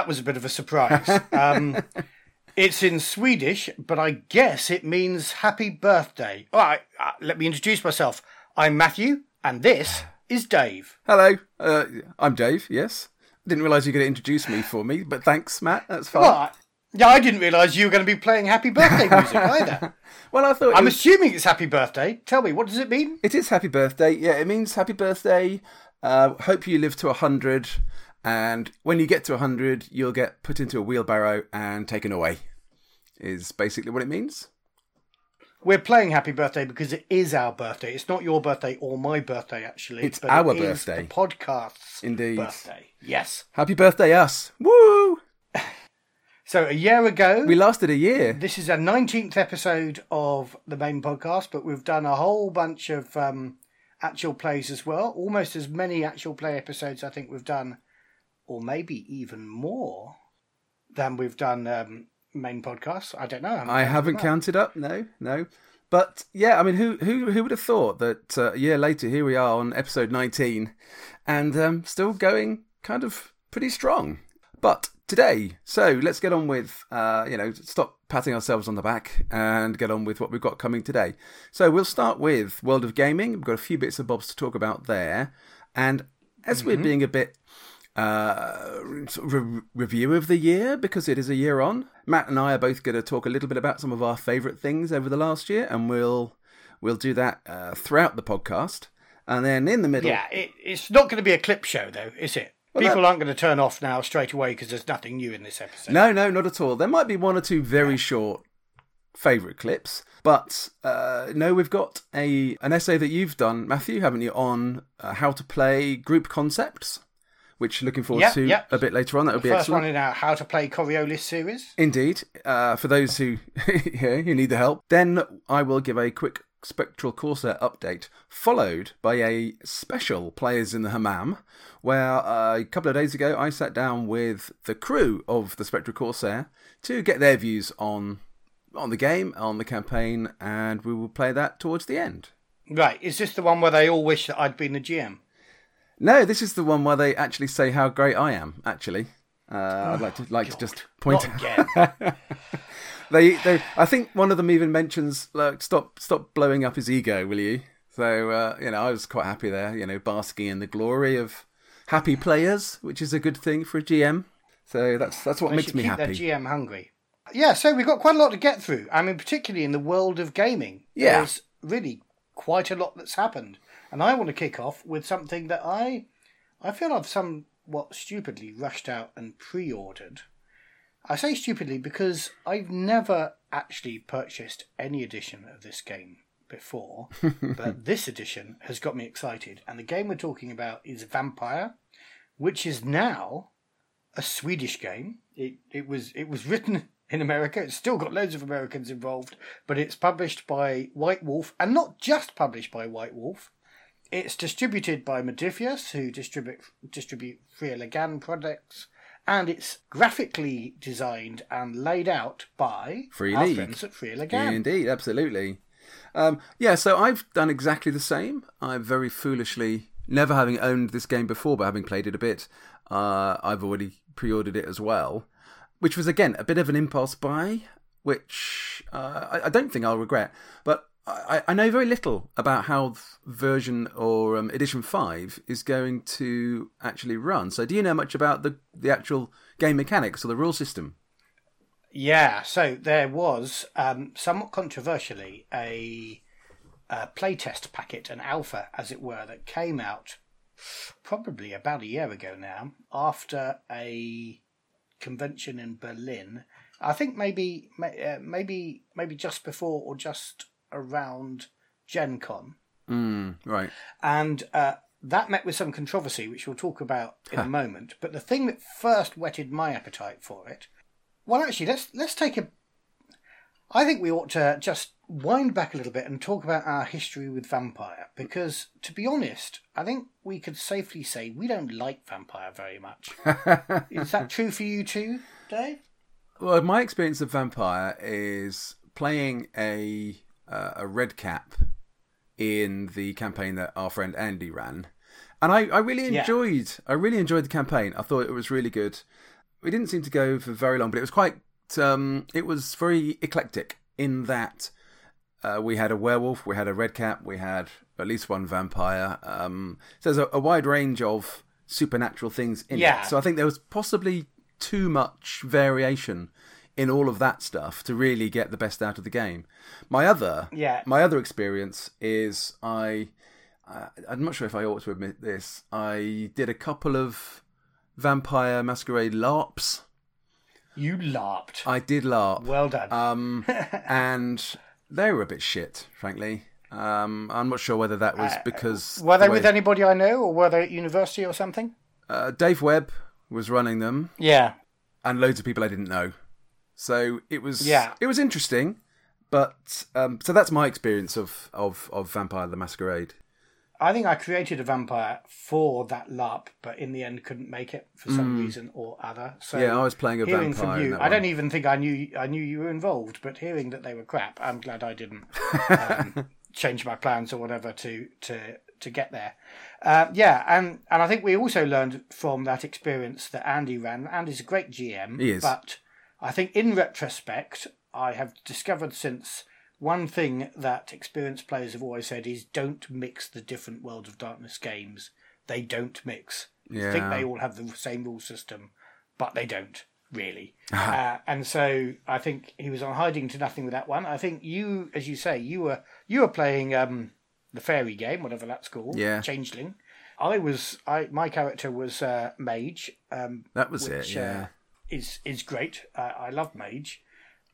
that was a bit of a surprise. It's in Swedish, but I guess it means happy birthday. All right, let me introduce myself. I'm Matthew, and this is Dave. Hello, I'm Dave, yes. I didn't realise you were going to introduce me for me, but thanks, Matt, that's fine. Well, yeah, I didn't realise you were going to be playing happy birthday music either. Well, I thought... I'm assuming it's happy birthday. Tell me, what does it mean? It is happy birthday. Yeah, it means happy birthday. Hope you live to 100. And when you get to 100, you'll get put into a wheelbarrow and taken away, is basically what it means. We're playing happy birthday because it is our birthday. It's not your birthday or my birthday, actually. It's our birthday. Is the podcast's Indeed. Birthday. Yes. Happy birthday, us. Woo! So a year ago... We lasted a year. This is our 19th episode of the main podcast, but we've done a whole bunch of actual plays as well. Almost as many actual play episodes I think we've done, or maybe even more than we've done main podcasts. I don't know. I haven't counted up. But yeah, I mean, who would have thought that a year later, here we are on episode 19 and still going kind of pretty strong. But today, so let's get on with, stop patting ourselves on the back and get on with what we've got coming today. So we'll start with World of Gaming. We've got a few bits and bobs to talk about there. And as we're being a bit review of the year, because it is a year on, Matt and I are both going to talk a little bit about some of our favourite things over the last year, and we'll do that throughout the podcast. And then in the middle... Yeah, it's not going to be a clip show, though, is it? Well, people aren't going to turn off now straight away because there's nothing new in this episode. No, not at all. There might be one or two very short favourite clips, but no, we've got an essay that you've done, Matthew, haven't you, on how to play group concepts, which looking forward to a bit later on. That would be excellent. First one in our How to Play Coriolis series. Indeed, for those who need the help. Then I will give a quick Spectral Corsair update, followed by a special Players in the Hammam, where a couple of days ago I sat down with the crew of the Spectral Corsair to get their views on the game, on the campaign, and we will play that towards the end. Right, is this the one where they all wish that I'd been the GM? No, this is the one where they actually say how great I am, actually. I'd like to just point out. Again. They, I think one of them even mentions, like, stop blowing up his ego, will you? So, I was quite happy there, basking in the glory of happy players, which is a good thing for a GM. So that's what makes me happy. Keep their GM hungry. Yeah, so we've got quite a lot to get through. I mean, particularly in the world of gaming. Yeah. There's really quite a lot that's happened. And I want to kick off with something that I feel I've somewhat stupidly rushed out and pre-ordered. I say stupidly because I've never actually purchased any edition of this game before, but this edition has got me excited. And the game we're talking about is Vampire, which is now a Swedish game. It was written in America. It's still got loads of Americans involved, but it's published by White Wolf, and not just published by White Wolf. It's distributed by Matthias, who distribute Free League products. And it's graphically designed and laid out by Free League. Our friends at Free League. Indeed, absolutely. So I've done exactly the same. I've very foolishly, never having owned this game before, but having played it a bit, I've already pre-ordered it as well, which was, again, a bit of an impulse buy, which I don't think I'll regret. But I know very little about how version or edition 5 is going to actually run. So do you know much about the actual game mechanics or the rule system? Yeah, so there was, somewhat controversially, a playtest packet, an alpha, as it were, that came out probably about a year ago now, after a convention in Berlin. I think maybe just before or just around Gen Con. Right. And that met with some controversy, which we'll talk about in a moment. But the thing that first whetted my appetite for it... Well, actually, let's take a... I think we ought to just wind back a little bit and talk about our history with Vampire. Because, to be honest, I think we could safely say we don't like Vampire very much. Is that true for you too, Dave? Well, my experience of Vampire is playing a red cap in the campaign that our friend Andy ran, and I really enjoyed the campaign. I thought it was really good. we didn't seem to go for very long, but it was quite, it was very eclectic in that we had a werewolf, we had a redcap, we had at least one vampire. So there's a wide range of supernatural things in it. So I think there was possibly too much variation in all of that stuff to really get the best out of the game. My other experience is I'm not sure if I ought to admit this. I did a couple of Vampire Masquerade LARPs. You LARPed. I did LARP. Well done. And they were a bit shit, frankly. I'm not sure whether that was because... Were they with anybody I know, or were they at university or something? Dave Webb was running them. Yeah. And loads of people I didn't know. So it was interesting. But so that's my experience of Vampire the Masquerade. I think I created a vampire for that LARP, but in the end couldn't make it for some reason or other. So yeah, I was playing a vampire. From you, I don't even think I knew you were involved, but hearing that they were crap, I'm glad I didn't change my plans or whatever to get there. And I think we also learned from that experience that Andy ran. Andy's a great GM. He is. But I think in retrospect, I have discovered since... One thing that experienced players have always said is don't mix the different World of Darkness games. They don't mix. Yeah. I think they all have the same rule system, but they don't, really. And so I think he was on hiding to nothing with that one. I think you, as you say, you were playing the fairy game, whatever that's called, Changeling. My character was Mage. That was which, it, yeah. Is great. I love Mage.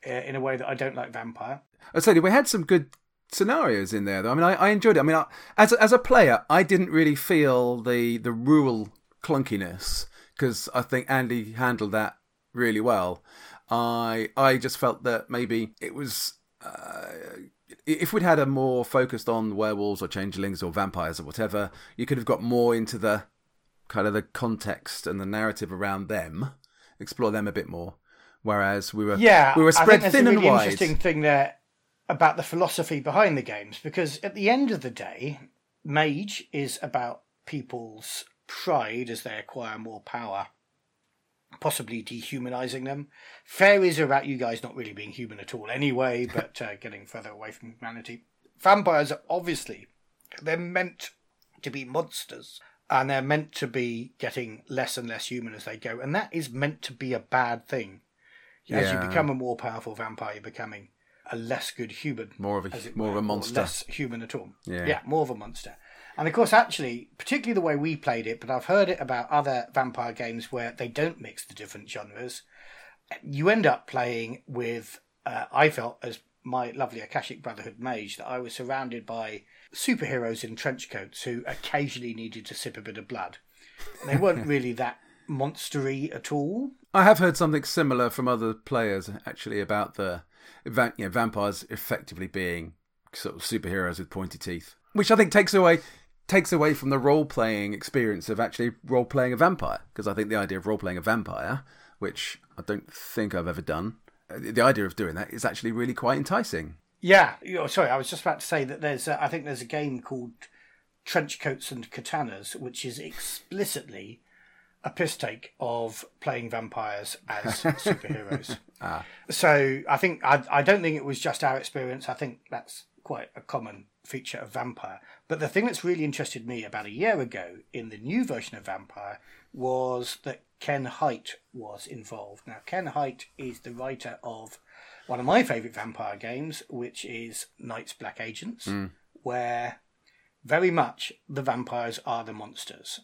In a way that I don't like Vampire. I'd say we had some good scenarios in there, though. I mean, I enjoyed it. I mean, as a player, I didn't really feel the rule clunkiness because I think Andy handled that really well. I just felt that maybe it was... if we'd had a more focused on werewolves or changelings or vampires or whatever, you could have got more into the kind of the context and the narrative around them, explore them a bit more. Whereas we were spread thin and wide. I think there's a really interesting thing there about the philosophy behind the games, because at the end of the day, Mage is about people's pride as they acquire more power, possibly dehumanizing them. Fairies are about you guys not really being human at all anyway, but getting further away from humanity. Vampires are obviously, they're meant to be monsters. And they're meant to be getting less and less human as they go. And that is meant to be a bad thing. As you become a more powerful vampire, you're becoming a less good human. More of a monster. Less human at all. Yeah, more of a monster. And of course, actually, particularly the way we played it, but I've heard it about other vampire games where they don't mix the different genres. You end up playing with, I felt, as my lovely Akashic Brotherhood mage, that I was surrounded by superheroes in trench coats who occasionally needed to sip a bit of blood. And they weren't really that monstery at all. I have heard something similar from other players, actually, about the vampires effectively being sort of superheroes with pointy teeth, which I think takes away from the role-playing experience of actually role-playing a vampire, because I think the idea of role-playing a vampire, which I don't think I've ever done, the idea of doing that is actually really quite enticing. Yeah. Sorry, I was just about to say that there's a game called Trenchcoats and Katanas, which is explicitly a piss take of playing vampires as superheroes. So I think I don't think it was just our experience. I think that's quite a common feature of Vampire. But the thing that's really interested me about a year ago in the new version of Vampire was that Ken Hite was involved. Now, Ken Hite is the writer of one of my favourite vampire games, which is Knights Black Agents, where very much the vampires are the monsters.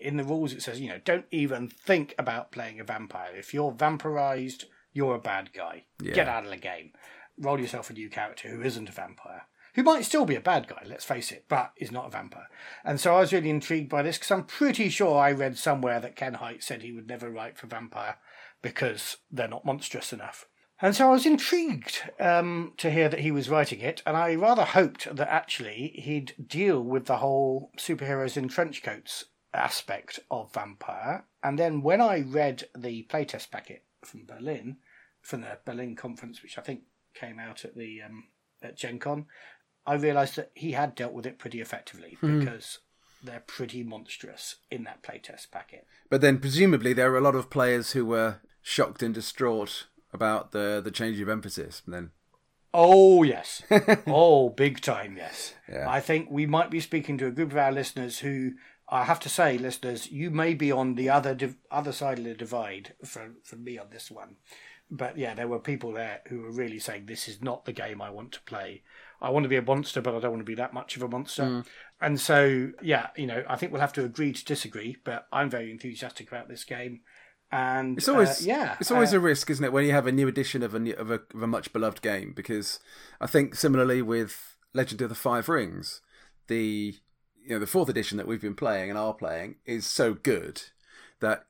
In the rules, it says, don't even think about playing a vampire. If you're vampirized, you're a bad guy. Yeah. Get out of the game. Roll yourself a new character who isn't a vampire, who might still be a bad guy, let's face it, but is not a vampire. And so I was really intrigued by this, because I'm pretty sure I read somewhere that Ken Hite said he would never write for Vampire because they're not monstrous enough. And so I was intrigued to hear that he was writing it, and I rather hoped that actually he'd deal with the whole superheroes in trench coats aspect of Vampire. And then when I read the playtest packet from the Berlin conference, which I think came out at the at Gen Con, I realised that he had dealt with it pretty effectively, because they're pretty monstrous in that playtest packet. But then presumably there were a lot of players who were shocked and distraught about the change of emphasis. And then, oh yes, oh big time, yes. Yeah. I think we might be speaking to a group of our listeners who, I have to say, listeners, you may be on the other side of the divide from me on this one. But yeah, there were people there who were really saying, this is not the game I want to play. I want to be a monster, but I don't want to be that much of a monster. Mm. And so, yeah, you know, I think we'll have to agree to disagree, but I'm very enthusiastic about this game. And it's always, a risk, isn't it, when you have a new edition of a much beloved game? Because I think similarly with Legend of the Five Rings, the fourth edition that we've been playing and are playing is so good that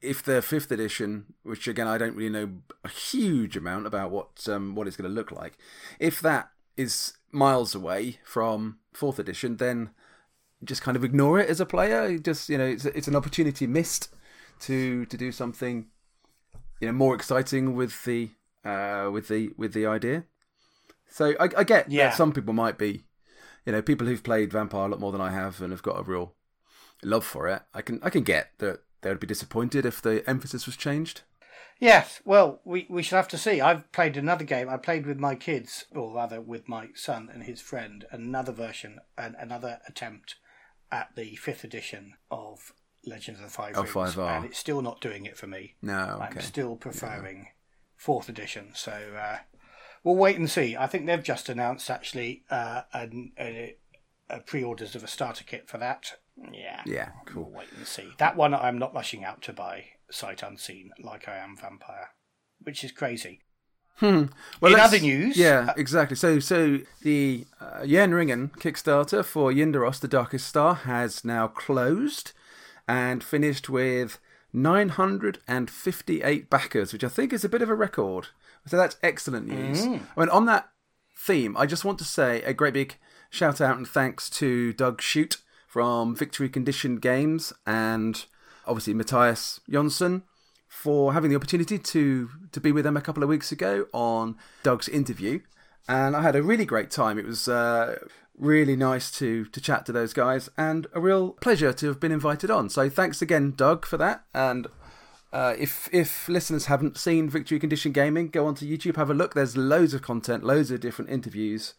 if the fifth edition, which again I don't really know a huge amount about what it's going to look like, if that is miles away from fourth edition, then just kind of ignore it as a player. Just it's an opportunity missed to do something more exciting with the idea. So I get that some people might be people who've played Vampire a lot more than I have and have got a real love for it. I can get that. They would be disappointed if the emphasis was changed. Yes, well, we shall have to see. I've played another game. I played with my kids, or rather with my son and his friend, another version, another attempt at the 5th edition of Legend of the Five Rings. L5R. And it's still not doing it for me. No, okay. I'm still preferring 4th edition, so we'll wait and see. I think they've just announced, actually, pre-orders of a starter kit for that. Yeah, cool. We'll wait and see. That one I'm not rushing out to buy sight unseen like I am Vampire, which is crazy. Well, in other news... Yeah, exactly. So the Järnringen Kickstarter for Yndaros, The Darkest Star, has now closed and finished with 958 backers, which I think is a bit of a record. So that's excellent news. I mean, on that theme, I just want to say a great big shout out and thanks to Doug Shute from Victory Condition Games and obviously Matthias Jonsson for having the opportunity to be with them a couple of weeks ago on Doug's interview. And I had a really great time. It was really nice to chat to those guys and a real pleasure to have been invited on. So thanks again, Doug, for that. And if listeners haven't seen Victory Condition Gaming, go onto YouTube, have a look. There's loads of content, loads of different interviews.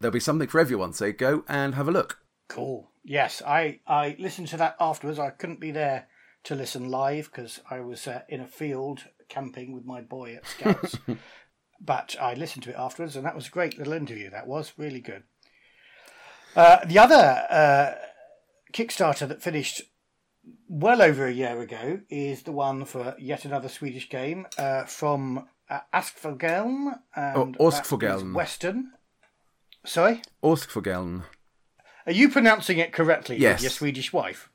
There'll be something for everyone. So go and have a look. Cool. Yes, I listened to that afterwards. I couldn't be there to listen live because I was in a field camping with my boy at Scouts. But I listened to it afterwards, and that was a great little interview. That was really good. The other Kickstarter that finished well over a year ago is the one for yet another Swedish game from Åskfågeln. Åskfågeln. Western. Sorry? Åskfågeln. Are you pronouncing it correctly? Yes. With your Swedish wife?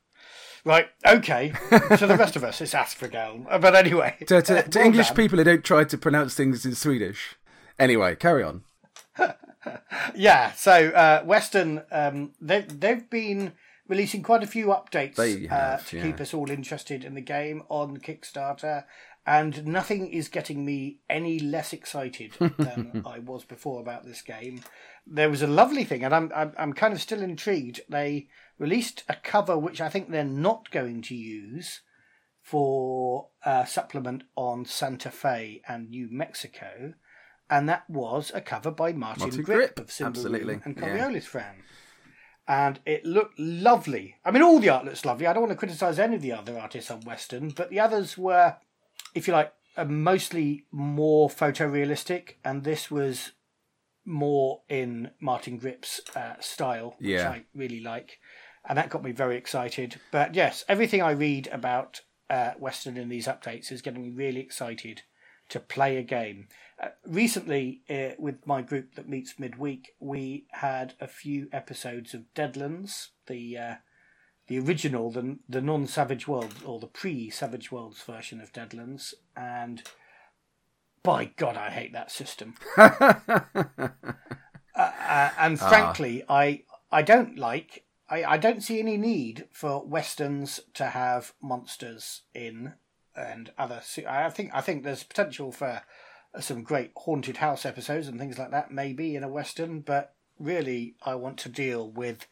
Right, okay. So the rest of us, it's Åskfågeln. But anyway. To well English done. People who don't try to pronounce things in Swedish. Anyway, carry on. Yeah, so Western, they've been releasing quite a few updates to keep us all interested in the game on Kickstarter. And nothing is getting me any less excited than I was before about this game. There was a lovely thing, and I'm kind of still intrigued. They released a cover which I think they're not going to use for a supplement on Santa Fe and New Mexico, and that was a cover by Martin Grip of Simba Room and Coriolis Fran. And it looked lovely. I mean, all the art looks lovely. I don't want to criticise any of the other artists on Western, but the others were... if you like, mostly more photorealistic, and this was more in Martin Grip's style, which I really like, and that got me very excited. But yes, everything I read about Western in these updates is getting me really excited to play a game. Recently, with my group that meets midweek, we had a few episodes of Deadlands, the original, the non-Savage World, or the pre-Savage Worlds version of Deadlands, and by God, I hate that system. And frankly, I don't see any need for Westerns to have monsters in and other... I think there's potential for some great haunted house episodes and things like that, maybe, in a Western, but really, I want to deal with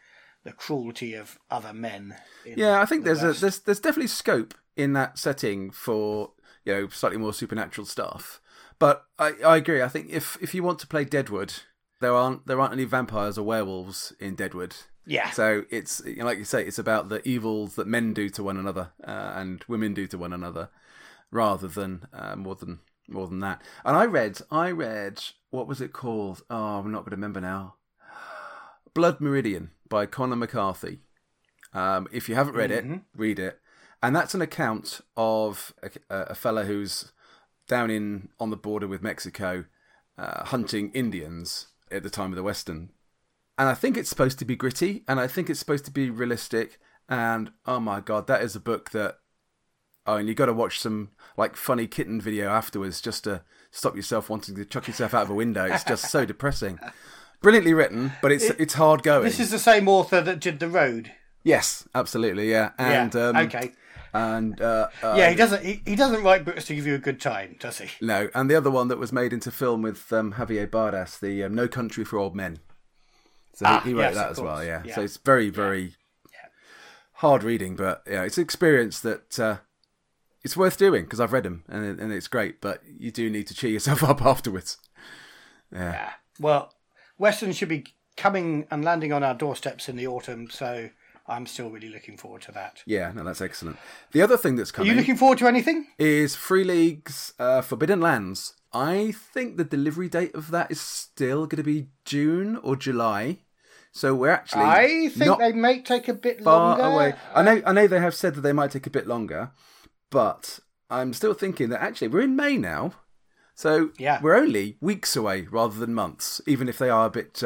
the cruelty of other men. Yeah, I think there's definitely scope in that setting for, you know, slightly more supernatural stuff. But I agree. I think if you want to play Deadwood, there aren't any vampires or werewolves in Deadwood. Yeah. So it's, you know, like you say, it's about the evils that men do to one another and women do to one another, rather than more than that. And I read what was it called? Oh, I'm not going to remember now. Blood Meridian by Connor McCarthy. If you haven't read it, read it. And that's an account of a fella who's down on the border with Mexico, hunting Indians at the time of the Western. And I think it's supposed to be gritty, and I think it's supposed to be realistic. And oh my God, that is a book that, and you got to watch some like funny kitten video afterwards just to stop yourself wanting to chuck yourself out of a window. It's just so depressing. Brilliantly written, but it's hard going. This is the same author that did The Road. Yes, absolutely, yeah. And yeah, okay. And yeah, he doesn't write books to give you a good time, does he? No. And the other one that was made into film with Javier Bardem, the No Country for Old Men. So he wrote that as well, yeah. So it's very, very hard reading, but yeah, it's an experience that it's worth doing because I've read them and it's great, but you do need to cheer yourself up afterwards. Yeah. Well, Western should be coming and landing on our doorsteps in the autumn, so I'm still really looking forward to that. Yeah, no, that's excellent. The other thing that's coming... Are you looking forward to anything? ...is Free League's Forbidden Lands. I think the delivery date of that is still going to be June or July. So we're actually... I think they may take a bit longer. Far away. I know they have said that they might take a bit longer, but I'm still thinking that actually we're in May now. So we're only weeks away rather than months, even if they are a bit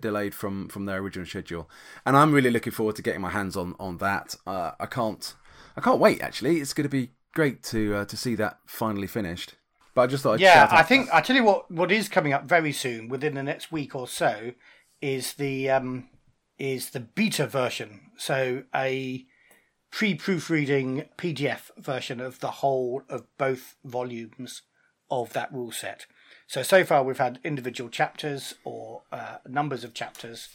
delayed from their original schedule. And I'm really looking forward to getting my hands on that. I can't wait. Actually, it's going to be great to see that finally finished. But I just thought, I tell you what is coming up very soon, within the next week or so, is the beta version. So a pre-proofreading PDF version of the whole of both volumes of that rule set. So far we've had individual chapters or numbers of chapters,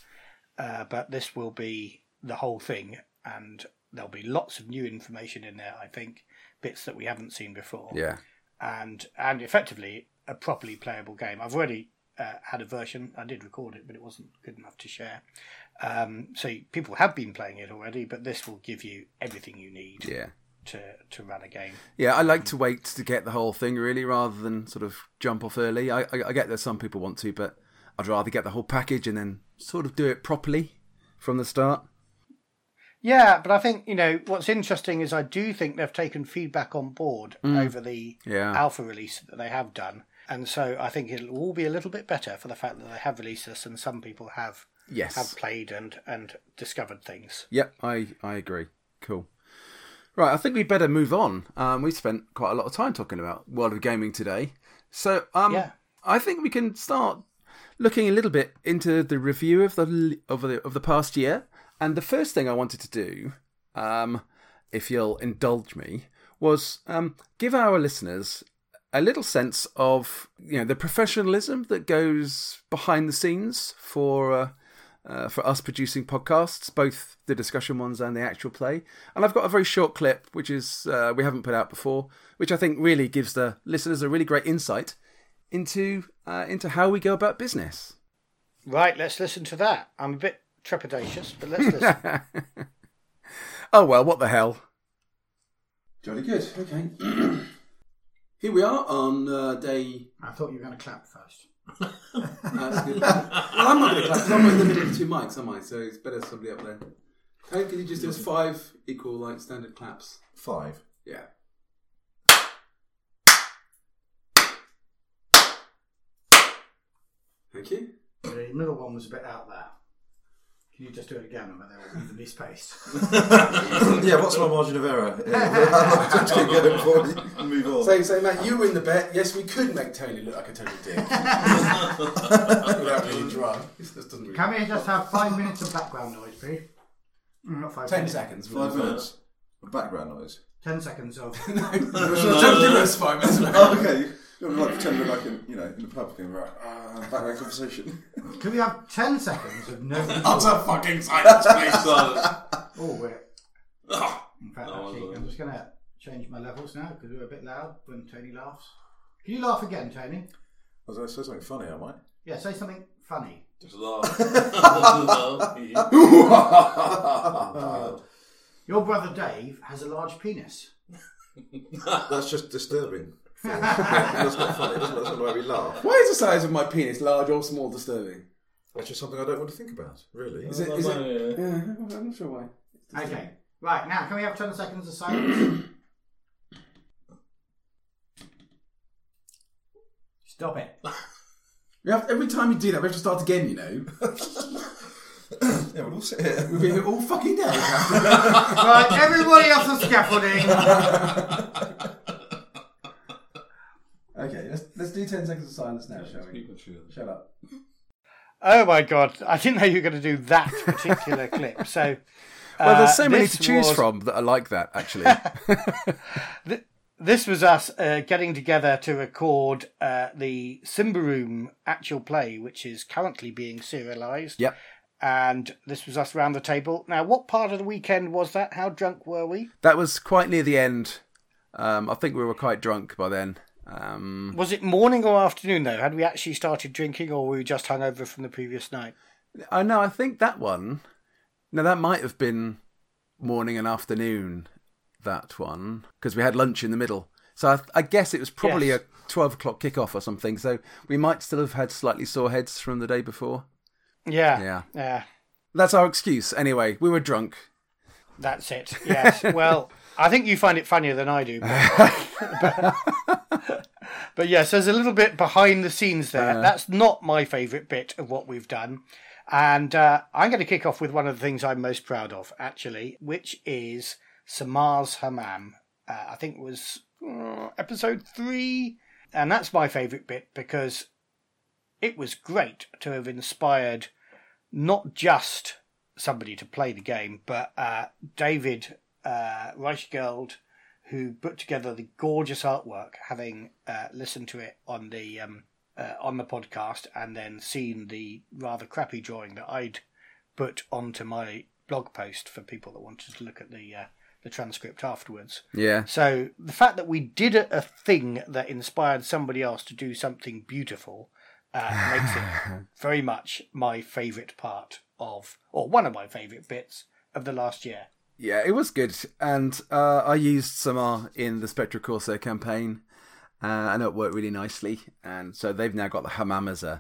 but this will be the whole thing, and there'll be lots of new information in there, I think, bits that we haven't seen before. Yeah. And effectively a properly playable game. I've already had a version. I did record it, but it wasn't good enough to share. So people have been playing it already, but this will give you everything you need. Yeah. To run a game. Yeah, I like to wait to get the whole thing really, rather than sort of jump off early. I get that some people want to, but I'd rather get the whole package and then sort of do it properly from the start. Yeah, but I think, you know, what's interesting is I do think they've taken feedback on board over the alpha release that they have done. And so I think it'll all be a little bit better for the fact that they have released this and some people have played and discovered things. Yep, yeah, I agree. Cool. Right, I think we'd better move on. We spent quite a lot of time talking about World of Gaming today. So I think we can start looking a little bit into the review of the past year. And the first thing I wanted to do, if you'll indulge me, was give our listeners a little sense of, you know, the professionalism that goes behind the scenes for us producing podcasts, both the discussion ones and the actual play. And I've got a very short clip, which is we haven't put out before, which I think really gives the listeners a really great insight into how we go about business. Right, let's listen to that. I'm a bit trepidatious, but let's listen. Oh, well, what the hell? Jolly good, okay. Here we are on day... I thought you were going to clap first. That's good. Well, I'm not going to clap because I'm in the middle of two mics, am I? So it's better somebody up there. Okay, can you just do us five equal, like, standard claps? Five? Yeah. Thank you. The middle one was a bit out there. Can you just do it again? And then we'll evenly spaced. Yeah, what's my margin of error? I'll just keep going for you and move on. So, Matt, you win the bet. Yes, we could make Tony look like a total dick. Without being drunk. Can we just have 5 minutes of background noise, please? Not 5 minutes. 10 seconds. 5 minutes of background noise. 10 seconds of... No, don't give us 5 minutes of background noise. Okay. You want to pretend we're like in the pub game, right? Background conversation. Can we have 10 seconds of no? Utter fucking silence, please. Oh wait. In fact, actually, I'm just going to change my levels now because we're a bit loud when Tony laughs. Can you laugh again, Tony? I was going to say something funny, am I? Yeah, say something funny. Just laugh. Your brother Dave has a large penis. That's just disturbing. That's not funny. That's not why we laugh. Why is the size of my penis large or small disturbing? That's just something I don't want to think about, really. Is it? Yeah, I'm not sure why. Okay. Right, now, can we have 10 seconds of silence? Stop it. Every time you do that, we have to start again, you know. Yeah, we'll all sit here. We'll be here all fucking day. Right, everybody off the scaffolding. Okay, let's do 10 seconds of silence now, shall we? Shut up. Oh my god, I didn't know you were going to do that particular clip, so... Well, there's so many to choose from that are like that, actually. This was us getting together to record the Simba Room actual play, which is currently being serialised. Yep. And this was us round the table. Now, what part of the weekend was that? How drunk were we? That was quite near the end. I think we were quite drunk by then. Was it morning or afternoon, though? Had we actually started drinking, or were we just hungover from the previous night? No, I think that one... Now, that might have been morning and afternoon, that one, because we had lunch in the middle. So I guess it was probably a 12 o'clock kickoff or something. So we might still have had slightly sore heads from the day before. Yeah. That's our excuse. Anyway, we were drunk. That's it, yes. Well, I think you find it funnier than I do. But yes, there's a little bit behind the scenes there. That's not my favourite bit of what we've done. And I'm going to kick off with one of the things I'm most proud of, actually, which is Samar's Hammam. I think it was episode 3. And that's my favourite bit because it was great to have inspired not just somebody to play the game, but David Reichgeld, who put together the gorgeous artwork, having listened to it on the podcast and then seen the rather crappy drawing that I'd put onto my blog post for people that wanted to look at the transcript afterwards. Yeah. So the fact that we did a thing that inspired somebody else to do something beautiful makes it very much my favourite part of, or one of my favourite bits of the last year. Yeah, it was good. And I used Samar in the Spectral Corsair campaign. I know it worked really nicely, and so they've now got the hammam as an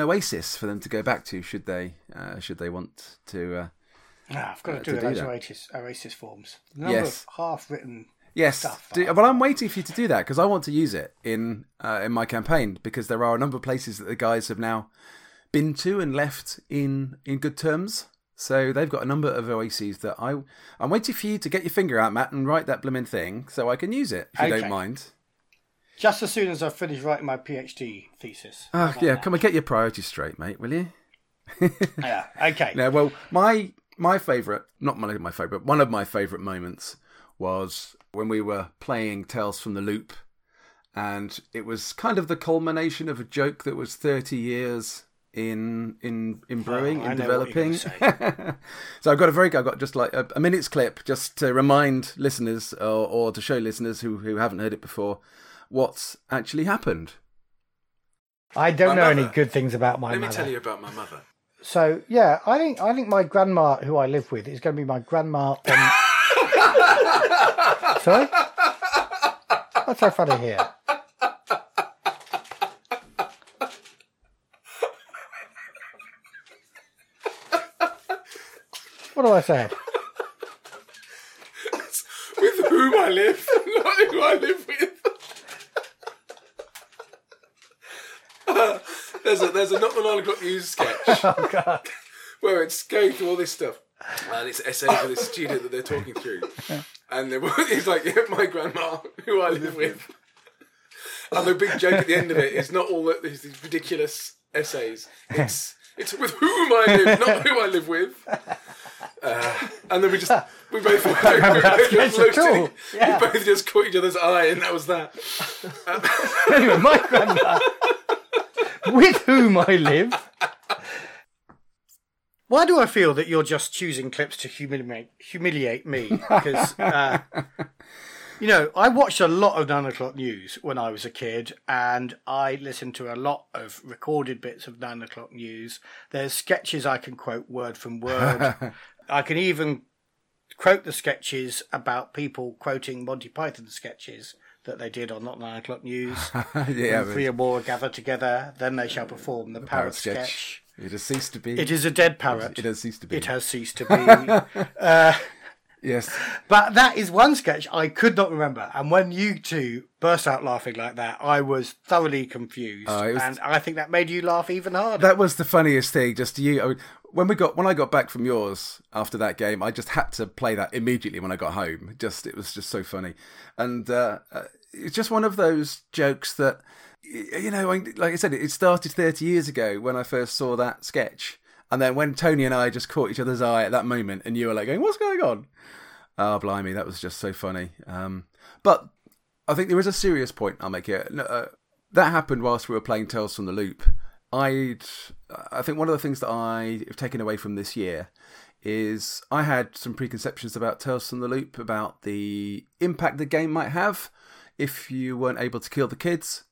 oasis for them to go back to, should they want to. I've got to do those oasis forms. The number of half-written stuff. Well, I'm waiting for you to do that because I want to use it in my campaign because there are a number of places that the guys have now been to and left in good terms. So they've got a number of oases that I'm waiting for you to get your finger out, Matt, and write that blooming thing so I can use it if you don't mind. Just as soon as I finish writing my PhD thesis. Come on, get your priorities straight, mate, will you? Yeah, okay. Now, well, one of my favourite moments was when we were playing Tales from the Loop, and it was kind of the culmination of a joke that was 30 years in brewing, developing. So I got just like a minute's clip just to remind listeners or to show listeners who haven't heard it before what's actually happened. I don't know any good things about my mother. Let me tell you about my mother. So, yeah, I think my grandma, who I live with, is going to be my grandma on... Sorry? What's so funny here? What do I say? It's with whom I live, not who I live with. There's a Not the Line O'Clock News sketch where it's going through all this stuff. And it's an essay for this student that they're talking through. And it's like, my grandma, who I live with. And the big joke at the end of it is not all these ridiculous essays. It's It's with whom I live, not who I live with. And then we both just caught each other's eye, and that was that. Anyway, my grandma, with whom I live. Why do I feel that you're just choosing clips to humiliate me? Because, you know, I watched a lot of 9 o'clock news when I was a kid, and I listened to a lot of recorded bits of 9 o'clock news. There's sketches I can quote word from word. I can even quote the sketches about people quoting Monty Python sketches that they did on Not 9 o'clock News. Three or more gather together, then they shall perform the parrot sketch. It has ceased to be. It is a dead parrot. It has ceased to be. It has ceased to be. Yes. But that is one sketch I could not remember. And when you two burst out laughing like that, I was thoroughly confused. And I think that made you laugh even harder. That was the funniest thing, just you. I mean, when I got back from yours after that game, I just had to play that immediately when I got home. It was just so funny. And it's just one of those jokes that, you know, like I said, it started 30 years ago when I first saw that sketch. And then when Tony and I just caught each other's eye at that moment, and you were like going, what's going on? Oh, blimey, that was just so funny. But I think there is a serious point I'll make here. That happened whilst we were playing Tales from the Loop. I think one of the things that I have taken away from this year is I had some preconceptions about Tales from the Loop, about the impact the game might have if you weren't able to kill the kids.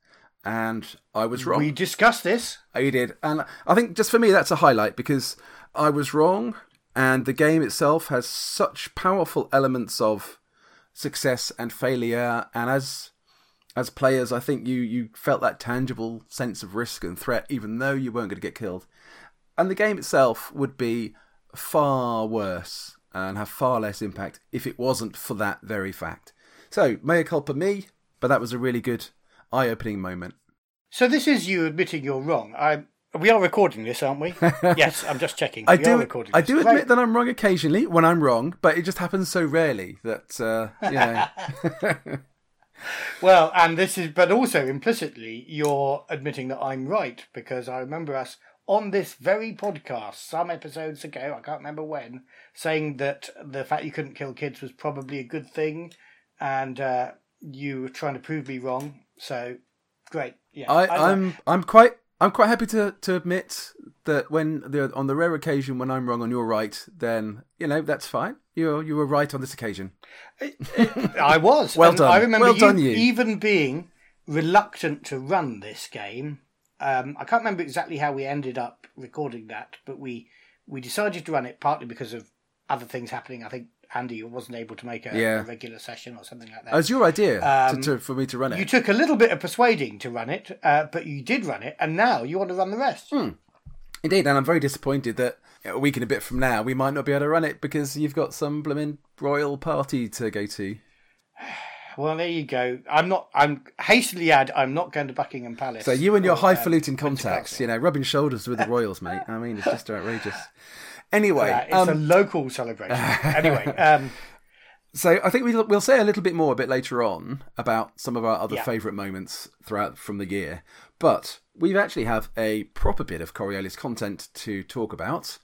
And I was wrong. We discussed this. You did. And I think just for me, that's a highlight, because I was wrong. And the game itself has such powerful elements of success and failure. And as players, I think you felt that tangible sense of risk and threat, even though you weren't going to get killed. And the game itself would be far worse and have far less impact if it wasn't for that very fact. So, mea culpa me, but that was a really good eye-opening moment. So this is you admitting you're wrong. We are recording this, aren't we? Yes, I'm just checking. I do admit that I'm wrong occasionally when I'm wrong, but it just happens so rarely that, you know. Well, and this is, but also implicitly, you're admitting that I'm right, because I remember us on this very podcast some episodes ago, I can't remember when, saying that the fact you couldn't kill kids was probably a good thing, and you were trying to prove me wrong. So, great. Yeah, I'm quite happy to admit that on the rare occasion when I'm wrong and you're right, then you know that's fine. You were right on this occasion. I was. Well done. I remember you even being reluctant to run this game. I can't remember exactly how we ended up recording that, but we decided to run it partly because of other things happening. I think Andy wasn't able to make a regular session or something like that. It was your idea for me to run it. You took a little bit of persuading to run it, but you did run it, and now you want to run the rest. Indeed, and I'm very disappointed that a week and a bit from now, we might not be able to run it because you've got some blooming royal party to go to. Well, there you go. I'm not going to Buckingham Palace. So you and your highfalutin contacts, you know, rubbing shoulders with the royals, mate. I mean, it's just outrageous. Anyway, it's a local celebration. Anyway, so I think we'll say a little bit more a bit later on about some of our other favourite moments throughout from the year. But we actually have a proper bit of Coriolis content to talk about,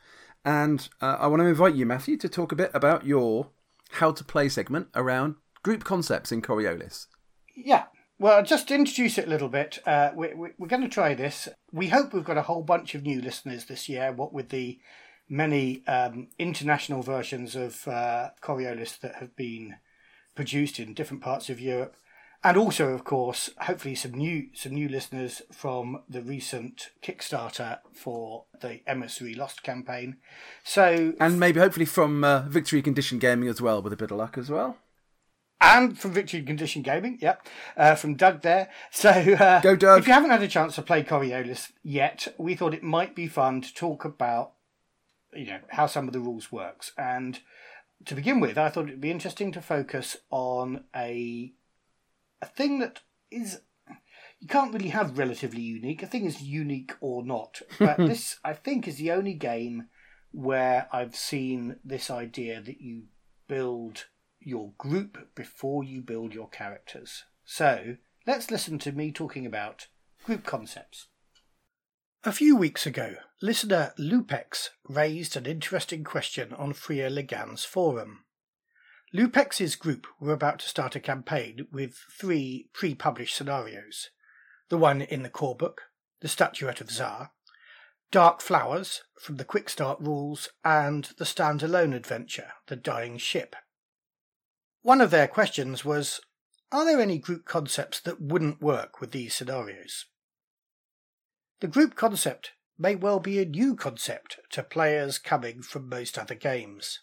and I want to invite you, Matthew, to talk a bit about your how to play segment around group concepts in Coriolis. Yeah. Well, just to introduce it a little bit, we're going to try this. We hope we've got a whole bunch of new listeners this year, what with the many international versions of Coriolis that have been produced in different parts of Europe. And also, of course, hopefully some new listeners from the recent Kickstarter for the Emissary Lost campaign. So, and maybe hopefully from Victory Condition Gaming as well, with a bit of luck as well. And from Victory Condition Gaming, from Doug there. So, go Doug! If you haven't had a chance to play Coriolis yet, we thought it might be fun to talk about, you know, how some of the rules works. And to begin with, I thought it'd be interesting to focus on a thing that is, you can't really have relatively unique. A thing is unique or not. But this, I think, is the only game where I've seen this idea that you build your group before you build your characters. So let's listen to me talking about group concepts. A few weeks ago, listener Lupex raised an interesting question on Fria Legan's forum. Lupex's group were about to start a campaign with three pre-published scenarios. The one in the core book, The Statuette of Tsar, Dark Flowers from the Quick Start rules, and the standalone adventure, The Dying Ship. One of their questions was, are there any group concepts that wouldn't work with these scenarios? The group concept may well be a new concept to players coming from most other games.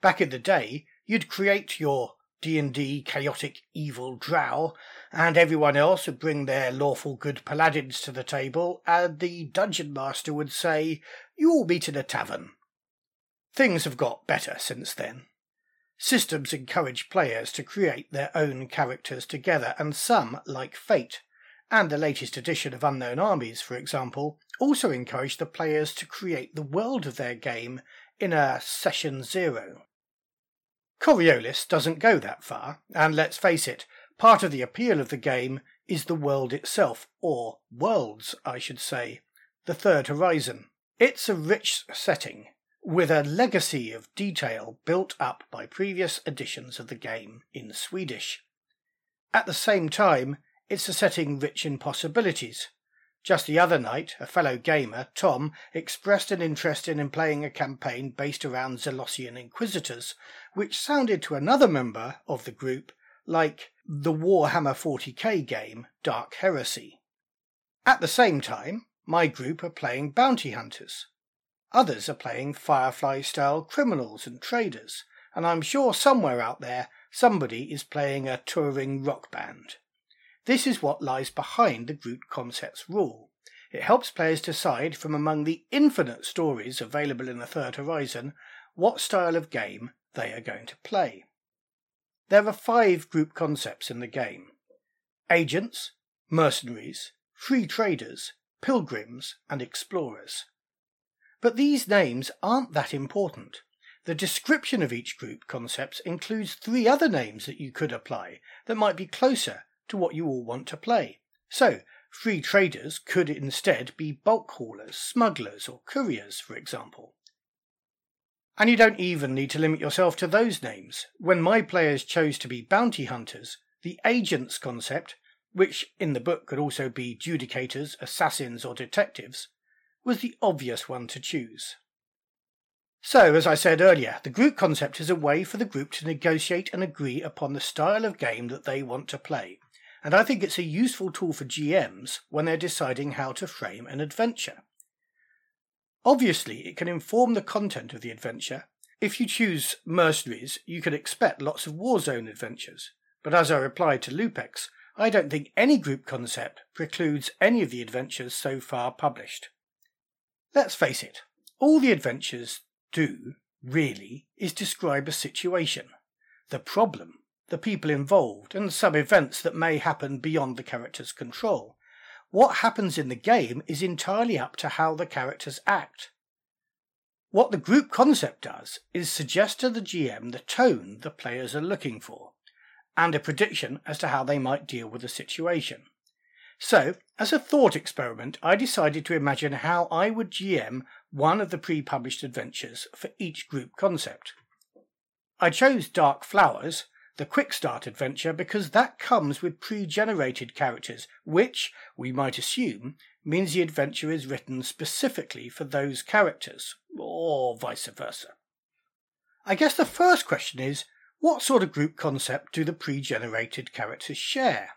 Back in the day, you'd create your D&D chaotic evil drow, and everyone else would bring their lawful good paladins to the table, and the dungeon master would say, "You all meet in a tavern." Things have got better since then. Systems encourage players to create their own characters together, and some, like Fate, and the latest edition of Unknown Armies, for example, also encourage the players to create the world of their game in a session zero. Coriolis doesn't go that far, and let's face it, part of the appeal of the game is the world itself, or worlds, I should say, the Third Horizon. It's a rich setting, with a legacy of detail built up by previous editions of the game in Swedish. At the same time, it's a setting rich in possibilities. Just the other night, a fellow gamer, Tom, expressed an interest in playing a campaign based around Zalosian Inquisitors, which sounded to another member of the group like the Warhammer 40k game Dark Heresy. At the same time, my group are playing bounty hunters. Others are playing Firefly-style criminals and traders, and I'm sure somewhere out there somebody is playing a touring rock band. This is what lies behind the group concepts rule. It helps players decide from among the infinite stories available in the Third Horizon what style of game they are going to play. There are 5 group concepts in the game: agents, mercenaries, free traders, pilgrims, and explorers. But these names aren't that important. The description of each group concept includes 3 other names that you could apply that might be closer to what you all want to play. So, free traders could instead be bulk haulers, smugglers, or couriers, for example. And you don't even need to limit yourself to those names. When my players chose to be bounty hunters, the agents concept, which in the book could also be judicators, assassins, or detectives, was the obvious one to choose. So, as I said earlier, the group concept is a way for the group to negotiate and agree upon the style of game that they want to play, and I think it's a useful tool for GMs when they're deciding how to frame an adventure. Obviously, it can inform the content of the adventure. If you choose mercenaries, you can expect lots of Warzone adventures, but as I replied to Lupex, I don't think any group concept precludes any of the adventures so far published. Let's face it, all the adventures do, really, is describe a situation, the problem, the people involved, and some events that may happen beyond the character's control. What happens in the game is entirely up to how the characters act. What the group concept does is suggest to the GM the tone the players are looking for, and a prediction as to how they might deal with the situation. So, as a thought experiment, I decided to imagine how I would GM one of the pre-published adventures for each group concept. I chose Dark Flowers, the Quick Start adventure, because that comes with pre-generated characters, which, we might assume, means the adventure is written specifically for those characters, or vice versa. I guess the first question is, what sort of group concept do the pre-generated characters share?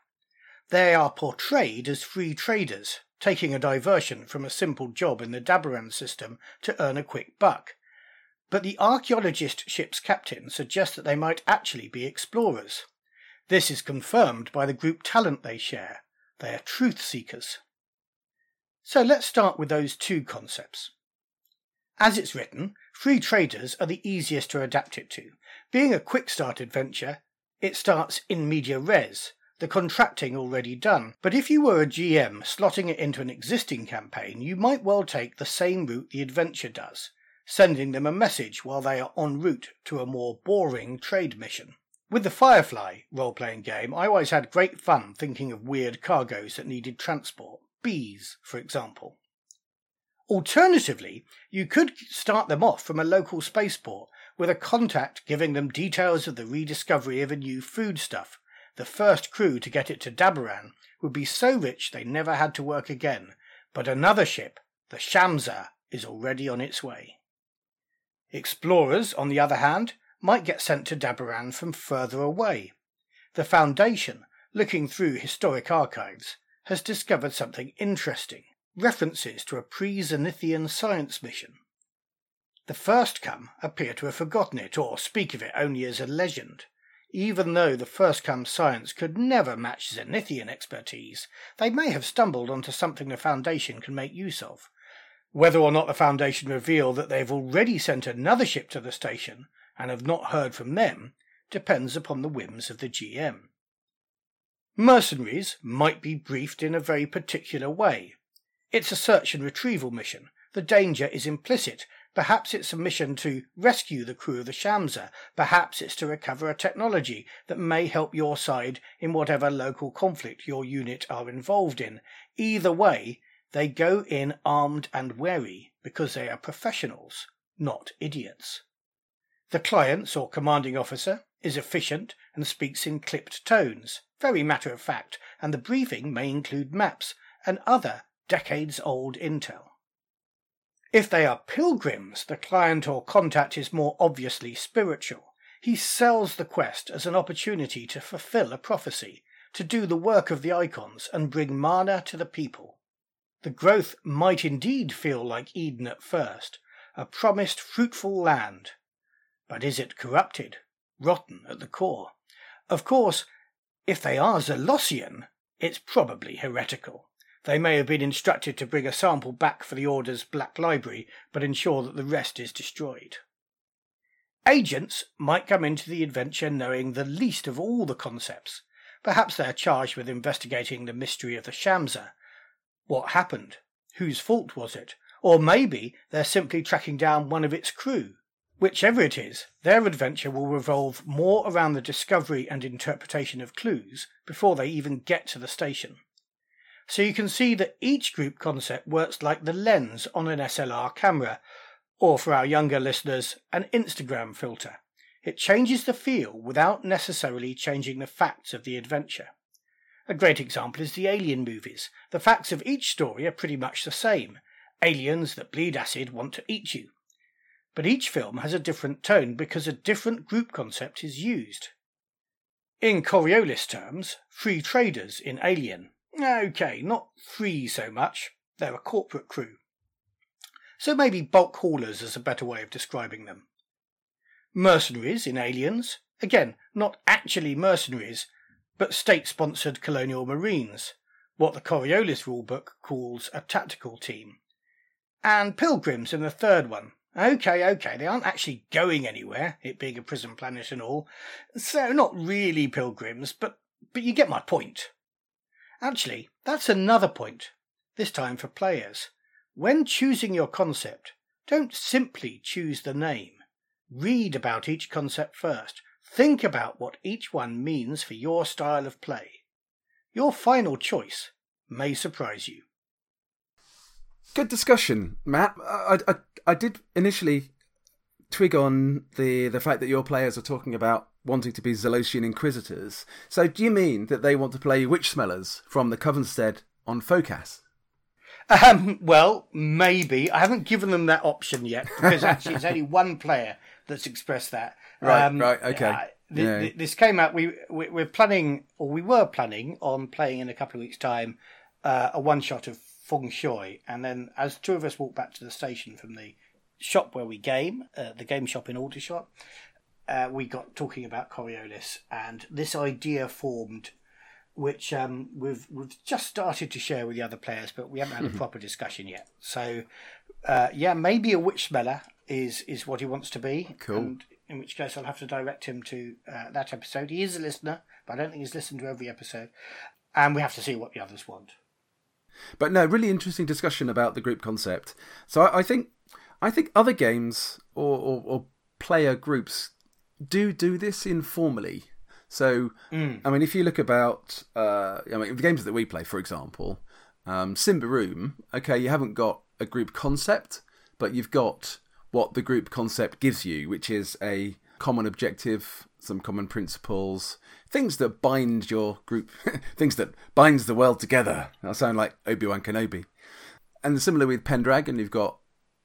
They are portrayed as free traders, taking a diversion from a simple job in the Dabaran system to earn a quick buck. But the archaeologist ship's captain suggests that they might actually be explorers. This is confirmed by the group talent they share. They are truth seekers. So let's start with those 2 concepts. As it's written, free traders are the easiest to adapt it to. Being a quick start adventure, it starts in media res, the contracting already done, but if you were a GM slotting it into an existing campaign, you might well take the same route the adventure does, sending them a message while they are en route to a more boring trade mission. With the Firefly role-playing game, I always had great fun thinking of weird cargoes that needed transport. Bees, for example. Alternatively, you could start them off from a local spaceport with a contact giving them details of the rediscovery of a new foodstuff. The first crew to get it to Dabaran would be so rich they never had to work again, but another ship, the Shamsa, is already on its way. Explorers, on the other hand, might get sent to Dabaran from further away. The Foundation, looking through historic archives, has discovered something interesting, references to a pre-Zenithian science mission. The first come appear to have forgotten it, or speak of it only as a legend. Even though the first come science could never match Zenithian expertise, they may have stumbled onto something the Foundation can make use of. Whether or not the Foundation reveal that they've already sent another ship to the station and have not heard from them depends upon the whims of the GM. Mercenaries might be briefed in a very particular way. It's a search and retrieval mission. The danger is implicit. Perhaps it's a mission to rescue the crew of the Shamsa. Perhaps it's to recover a technology that may help your side in whatever local conflict your unit are involved in. Either way, they go in armed and wary because they are professionals, not idiots. The clients or commanding officer is efficient and speaks in clipped tones, very matter-of-fact, and the briefing may include maps and other decades-old intel. If they are pilgrims, the client or contact is more obviously spiritual. He sells the quest as an opportunity to fulfill a prophecy, to do the work of the icons and bring mana to the people. The growth might indeed feel like Eden at first, a promised fruitful land. But is it corrupted, rotten at the core? Of course, if they are Zalosian, it's probably heretical. They may have been instructed to bring a sample back for the Order's Black Library, but ensure that the rest is destroyed. Agents might come into the adventure knowing the least of all the concepts. Perhaps they are charged with investigating the mystery of the Shamsa. What happened? Whose fault was it? Or maybe they're simply tracking down one of its crew. Whichever it is, their adventure will revolve more around the discovery and interpretation of clues before they even get to the station. So you can see that each group concept works like the lens on an SLR camera, or for our younger listeners, an Instagram filter. It changes the feel without necessarily changing the facts of the adventure. A great example is the Alien movies. The facts of each story are pretty much the same. Aliens that bleed acid want to eat you. But each film has a different tone because a different group concept is used. In Coriolis terms, free traders in Alien. Okay, not free so much. They're a corporate crew. So maybe bulk haulers is a better way of describing them. Mercenaries in Aliens. Again, not actually mercenaries, but state-sponsored colonial marines, what the Coriolis rulebook calls a tactical team. And pilgrims in the third one. Okay, they aren't actually going anywhere, it being a prison planet and all. So not really pilgrims, but you get my point. Actually, that's another point, this time for players. When choosing your concept, don't simply choose the name. Read about each concept first. Think about what each one means for your style of play. Your final choice may surprise you. Good discussion, Matt. I did initially twig on the fact that your players are talking about wanting to be Zalosian Inquisitors. So do you mean that they want to play Witch Smellers from the Covenstead on Phocas? Well, maybe. I haven't given them that option yet, because actually it's only one player that's expressed that. Right, okay. This came out, we were planning on playing in a couple of weeks' time a one-shot of Feng Shui, and then as two of us walked back to the station from the shop where we game, the game shop in Aldershot, we got talking about Coriolis, and this idea formed, which we've just started to share with the other players, but we haven't had a proper discussion yet. So, maybe a witch smeller is what he wants to be. Cool. And in which case, I'll have to direct him to that episode. He is a listener, but I don't think he's listened to every episode, and we have to see what the others want. But no, really interesting discussion about the group concept. So I think other games or player groups do this informally. So, I mean, if you look about the games that we play, for example, Simba Room, okay, you haven't got a group concept, but you've got what the group concept gives you, which is a common objective, some common principles, things that bind your group, things that binds the world together. I sound like Obi-Wan Kenobi. And similarly with Pendragon, you've got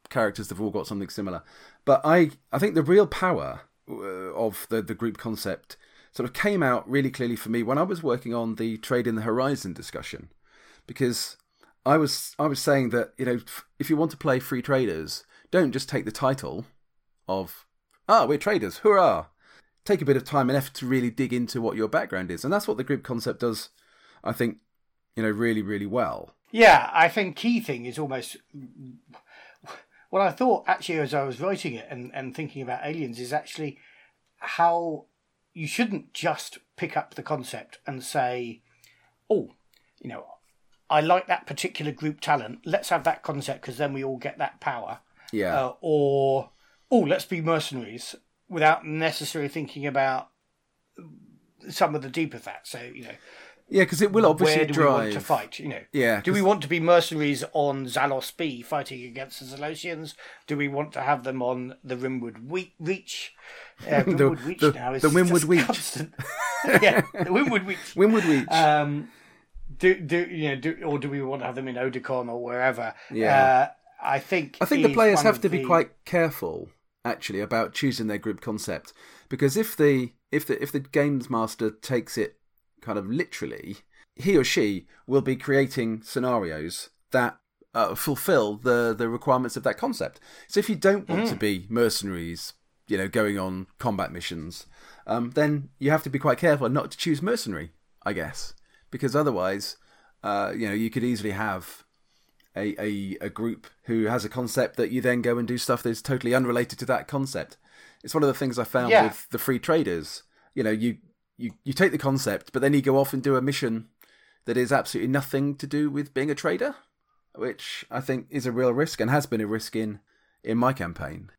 characters that have all got something similar. But I think the real power of the group concept sort of came out really clearly for me when I was working on the Trade in the Horizon discussion, because I was saying that, you know, if you want to play free traders, don't just take the title of, we're traders, hurrah. Take a bit of time and effort to really dig into what your background is. And that's what the group concept does, I think, you know, really, really well. Yeah, I think key thing is almost... Well, I thought actually as I was writing it and thinking about Aliens is actually how you shouldn't just pick up the concept and say, oh, you know, I like that particular group talent. Let's have that concept because then we all get that power. Yeah. Or, oh, let's be mercenaries without necessarily thinking about some of the deeper facts. So, you know. Yeah, because it will obviously drive... Where do we want to fight, you know? Yeah. Do we want to be mercenaries on Zalos B fighting against the Zalosians? Do we want to have them on the Rimwood Reach? Rimwood Reach now is the Rimwood Reach. Constant. Yeah, the Rimwood Reach. Rimwood Reach. Or do we want to have them in Odicon or wherever? Yeah. I think the players have to be quite careful actually about choosing their group concept, because if the games master takes it kind of literally, he or she will be creating scenarios that fulfill the requirements of that concept. So if you don't want to be mercenaries, you know, going on combat missions, then you have to be quite careful not to choose mercenary, I guess, because otherwise, you know, you could easily have a group who has a concept that you then go and do stuff that's totally unrelated to that concept. It's one of the things I found with the free traders. You know, you take the concept, but then you go off and do a mission that is absolutely nothing to do with being a trader, which I think is a real risk and has been a risk in my campaign.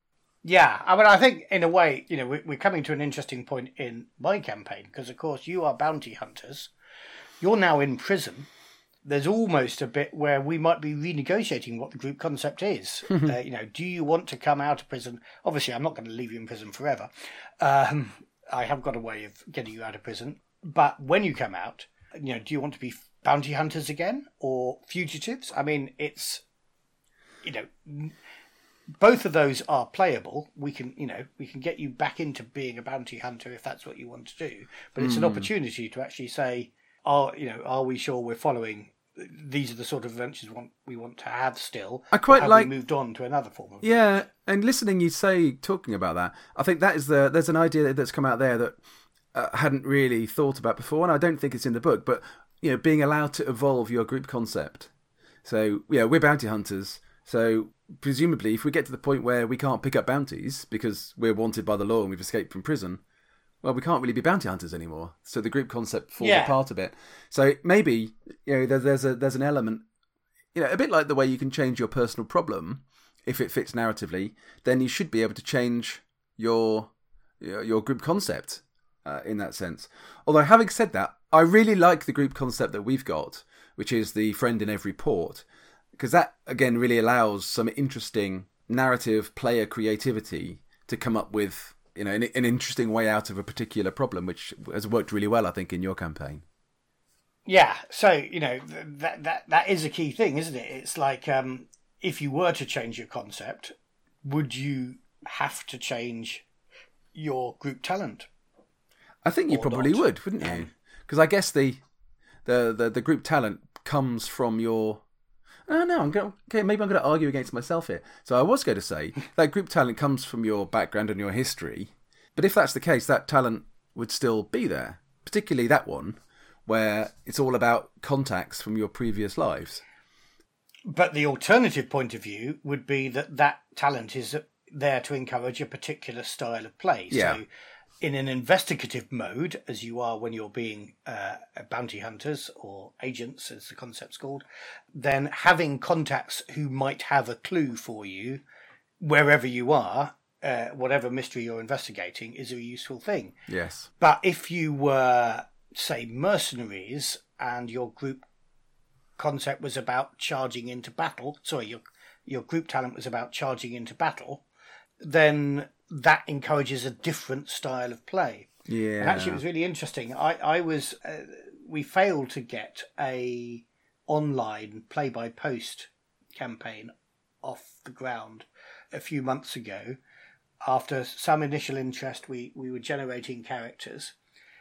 Yeah, I mean, I think in a way, you know, we're coming to an interesting point in my campaign because, of course, you are bounty hunters. You're now in prison. There's almost a bit where we might be renegotiating what the group concept is. You know, do you want to come out of prison? Obviously, I'm not going to leave you in prison forever. I have got a way of getting you out of prison. But when you come out, you know, do you want to be bounty hunters again or fugitives? I mean, it's, you know, both of those are playable. We can, you know, we can get you back into being a bounty hunter if that's what you want to do. But it's an opportunity to actually say, Are we sure we're following? These are the sort of adventures we want to have still. I quite like moved on to another form of adventure. And listening, you say talking about that, I think that is there's an idea that's come out there that I hadn't really thought about before, and I don't think it's in the book. But you know, being allowed to evolve your group concept. So yeah, we're bounty hunters. So presumably, if we get to the point where we can't pick up bounties because we're wanted by the law and we've escaped from prison, well, we can't really be bounty hunters anymore. So the group concept forms a part of it. So maybe, you know, there's an element, you know, a bit like the way you can change your personal problem, if it fits narratively, then you should be able to change your group concept in that sense. Although having said that, I really like the group concept that we've got, which is the friend in every port, because that, again, really allows some interesting narrative player creativity to come up with, you know, an interesting way out of a particular problem, which has worked really well, I think, in your campaign. Yeah, so, you know, that is a key thing, isn't it? It's like, if you were to change your concept, would you have to change your group talent? I think you probably would, wouldn't you? Because I guess the group talent comes from your... Oh, no, maybe I'm going to argue against myself here. So I was going to say that group talent comes from your background and your history. But if that's the case, that talent would still be there, particularly that one where it's all about contacts from your previous lives. But the alternative point of view would be that that talent is there to encourage a particular style of play. Yeah. So in an investigative mode, as you are when you're being bounty hunters or agents, as the concept's called, then having contacts who might have a clue for you wherever you are, whatever mystery you're investigating, is a useful thing. Yes. But if you were, say, mercenaries and your group concept was about charging into battle, sorry, your your group talent was about charging into battle, then that encourages a different style of play. Yeah. And actually, it was really interesting. We failed to get a online play by post campaign off the ground a few months ago. After some initial interest, we were generating characters.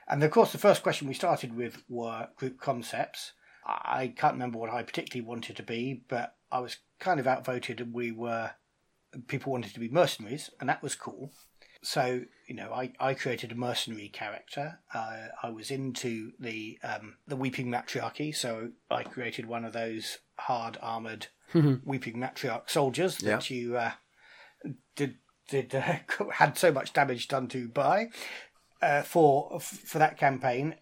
And of course, the first question we started with were group concepts. I can't remember what I particularly wanted to be, but I was kind of outvoted, and people wanted to be mercenaries, and that was cool. So, you know, I created a mercenary character. I was into the Weeping Matriarchy, so I created one of those hard-armoured Weeping Matriarch soldiers that you had so much damage done to by for that campaign.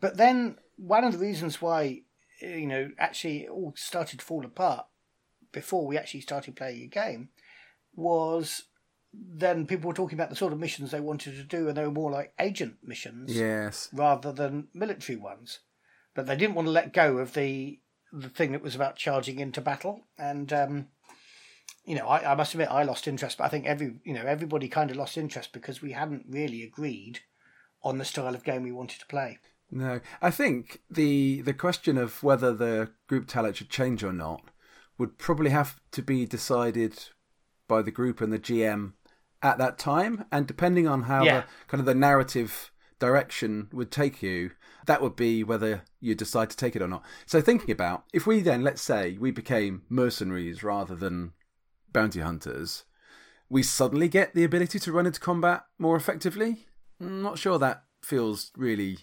But then one of the reasons why, you know, actually it all started to fall apart before we actually started playing a game was... Then people were talking about the sort of missions they wanted to do, and they were more like agent missions rather than military ones. But they didn't want to let go of the thing that was about charging into battle. And, you know, I must admit I lost interest, but I think everybody kind of lost interest because we hadn't really agreed on the style of game we wanted to play. No, I think the question of whether the group talent should change or not would probably have to be decided by the group and the GM at that time, and depending on how the kind of the narrative direction would take you, that would be whether you decide to take it or not. So thinking about, if we then, let's say, we became mercenaries rather than bounty hunters, we suddenly get the ability to run into combat more effectively? I'm not sure that feels really...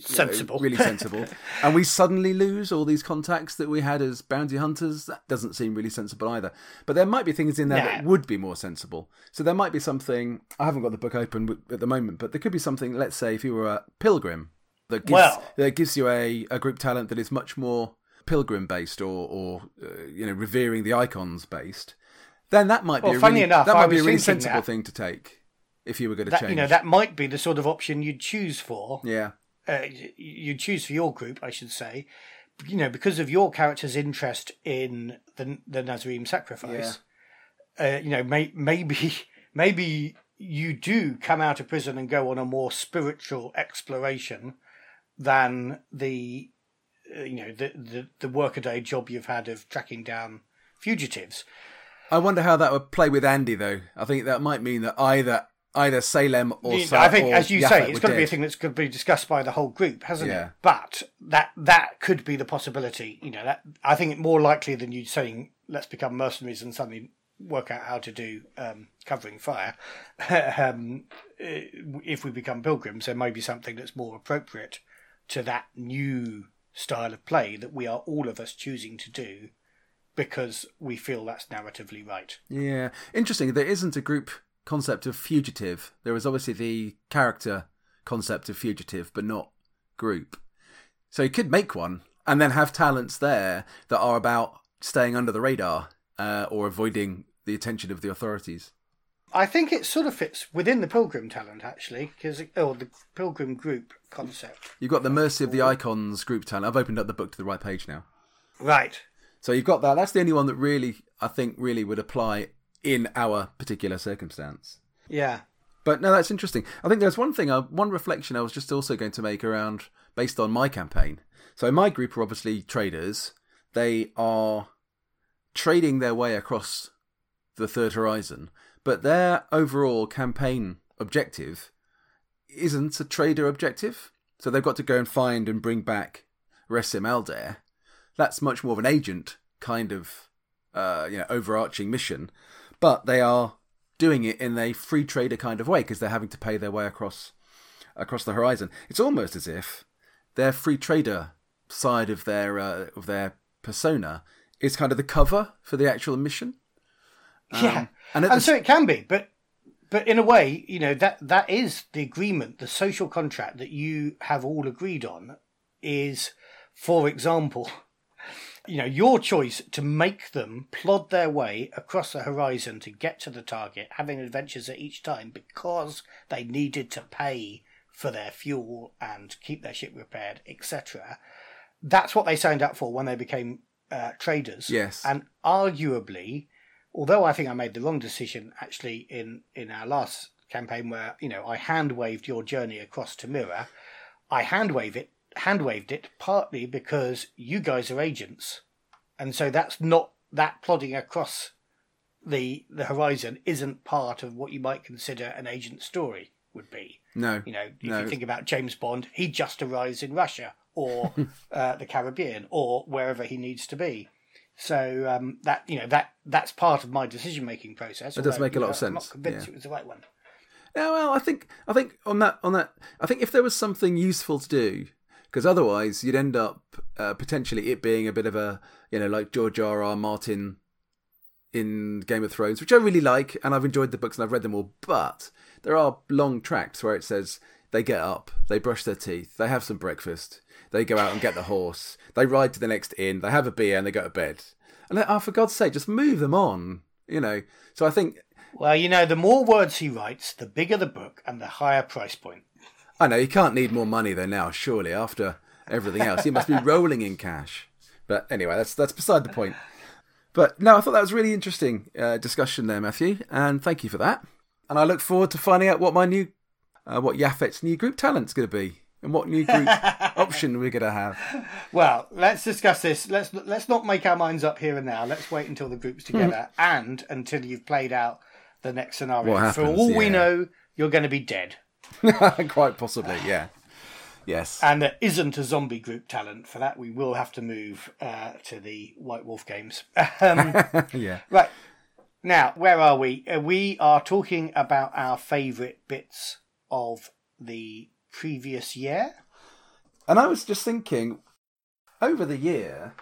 sensible. Really sensible. And we suddenly lose all these contacts that we had as bounty hunters. That doesn't seem really sensible either. But there might be things in there that would be more sensible. So there might be something, I haven't got the book open at the moment, but there could be something, let's say, if you were a pilgrim, that gives you a group talent that is much more pilgrim-based or revering the icons-based, then that might be a really sensible thing to take if you were going to change. You know, that might be the sort of option you'd choose for. Yeah. You choose for your group, I should say, you know, because of your character's interest in the Nazarene sacrifice. Yeah. You know, maybe you do come out of prison and go on a more spiritual exploration than the workaday job you've had of tracking down fugitives. I wonder how that would play with Andy, though. I think that might mean that either Salem or I think, as you say, it's going to be a thing that's going to be discussed by the whole group, hasn't it? But that could be the possibility. You know, that I think it more likely than you saying, let's become mercenaries and suddenly work out how to do covering fire. If we become pilgrims, there may be something that's more appropriate to that new style of play that we are all of us choosing to do because we feel that's narratively right. Yeah. Interesting. There isn't a group... concept of fugitive. There is obviously the character concept of fugitive, but not group. So you could make one and then have talents there that are about staying under the radar or avoiding the attention of the authorities. I think it sort of fits within the pilgrim talent, actually, or the pilgrim group concept. You've got the Mercy of the Icons group talent. I've opened up the book to the right page now. Right. So you've got that. That's the only one that really, I think, really would apply in our particular circumstance. Yeah. But no, that's interesting. I think there's one reflection I was just also going to make around, based on my campaign. So my group are obviously traders. They are trading their way across the Third Horizon, but their overall campaign objective isn't a trader objective. So they've got to go and find and bring back Resim Aldair. That's much more of an agent kind of overarching mission. But they are doing it in a free trader kind of way because they're having to pay their way across the horizon. It's almost as if their free trader side of their persona is kind of the cover for the actual mission. So it can be, but in a way, you know, that is the agreement, the social contract that you have all agreed on is, for example... You know, your choice to make them plod their way across the horizon to get to the target, having adventures at each time because they needed to pay for their fuel and keep their ship repaired, etc. That's what they signed up for when they became traders. Yes. And arguably, although I think I made the wrong decision actually in our last campaign where, you know, I hand-waved your journey across to Mira, I hand-waved it partly because you guys are agents. And so that's not, that plodding across the horizon isn't part of what you might consider an agent story would be. No. You know, if you think about James Bond, he just arrives in Russia or the Caribbean or wherever he needs to be. So that, you know, that's part of my decision-making process. It does make a lot of sense. I'm not convinced it was the right one. Yeah, well, I think on that, I think if there was something useful to do, because otherwise you'd end up potentially it being a bit of a, you know, like George R.R. Martin in Game of Thrones, which I really like, and I've enjoyed the books and I've read them all, but there are long tracts where it says they get up, they brush their teeth, they have some breakfast, they go out and get the horse, they ride to the next inn, they have a beer and they go to bed. And for God's sake, just move them on, you know. So I think... Well, you know, the more words he writes, the bigger the book and the higher price point. I know, you can't need more money though now, surely, after everything else. He must be rolling in cash. But anyway, that's beside the point. But no, I thought that was a really interesting discussion there, Matthew, and thank you for that. And I look forward to finding out what my new, what Yafet's new group talent's going to be and what new group option we're going to have. Well, let's discuss this. Let's not make our minds up here and now. Let's wait until the group's together and until you've played out the next scenario. What happens, for all we know, you're going to be dead. Quite possibly, yeah. Yes. And there isn't a zombie group talent. For that, we will have to move to the White Wolf games. Yeah. Right. Now, where are we? We are talking about our favourite bits of the previous year. And I was just thinking, over the year,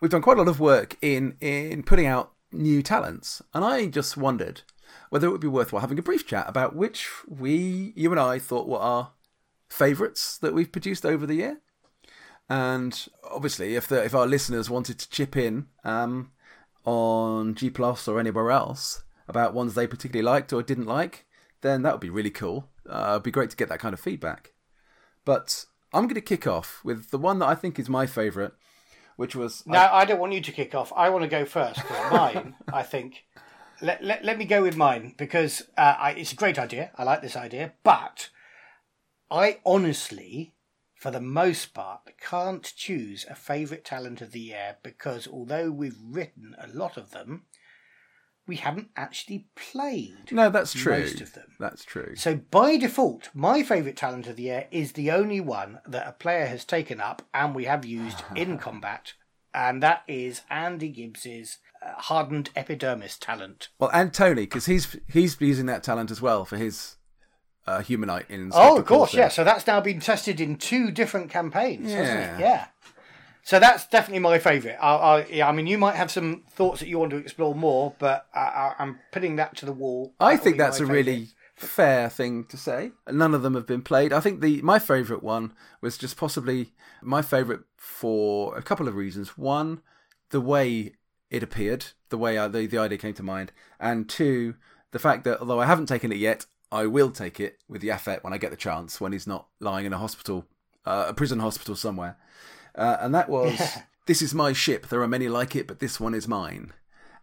we've done quite a lot of work in putting out new talents. And I just wondered whether it would be worthwhile having a brief chat about which you and I thought were our favourites that we've produced over the year. And obviously, if our listeners wanted to chip in on G+ or anywhere else about ones they particularly liked or didn't like, then that would be really cool. It'd be great to get that kind of feedback. But I'm going to kick off with the one that I think is my favourite, which was... No, I don't want you to kick off. I want to go first. Mine, I think... Let me go with mine, because it's a great idea. I like this idea. But I honestly, for the most part, can't choose a favourite talent of the year, because although we've written a lot of them, we haven't actually played most of them. That's true. So by default, my favourite talent of the year is the only one that a player has taken up and we have used in combat, and that is Andy Gibbs's hardened epidermis talent. Well, and Tony, because he's using that talent as well for his humanite in Spectral Corsair. Of course, yeah. So that's now been tested in two different campaigns, hasn't it? Yeah. So that's definitely my favourite. I mean, you might have some thoughts that you want to explore more, but I'm putting that to the wall. I think that's a really fair thing to say. None of them have been played. I think my favourite one was just possibly my favourite for a couple of reasons. One, the way it appeared, the way the idea came to mind, and two, the fact that although I haven't taken it yet, I will take it with Yafet when I get the chance, when he's not lying in a hospital, a prison hospital somewhere. And that was, This is my ship, there are many like it, but this one is mine.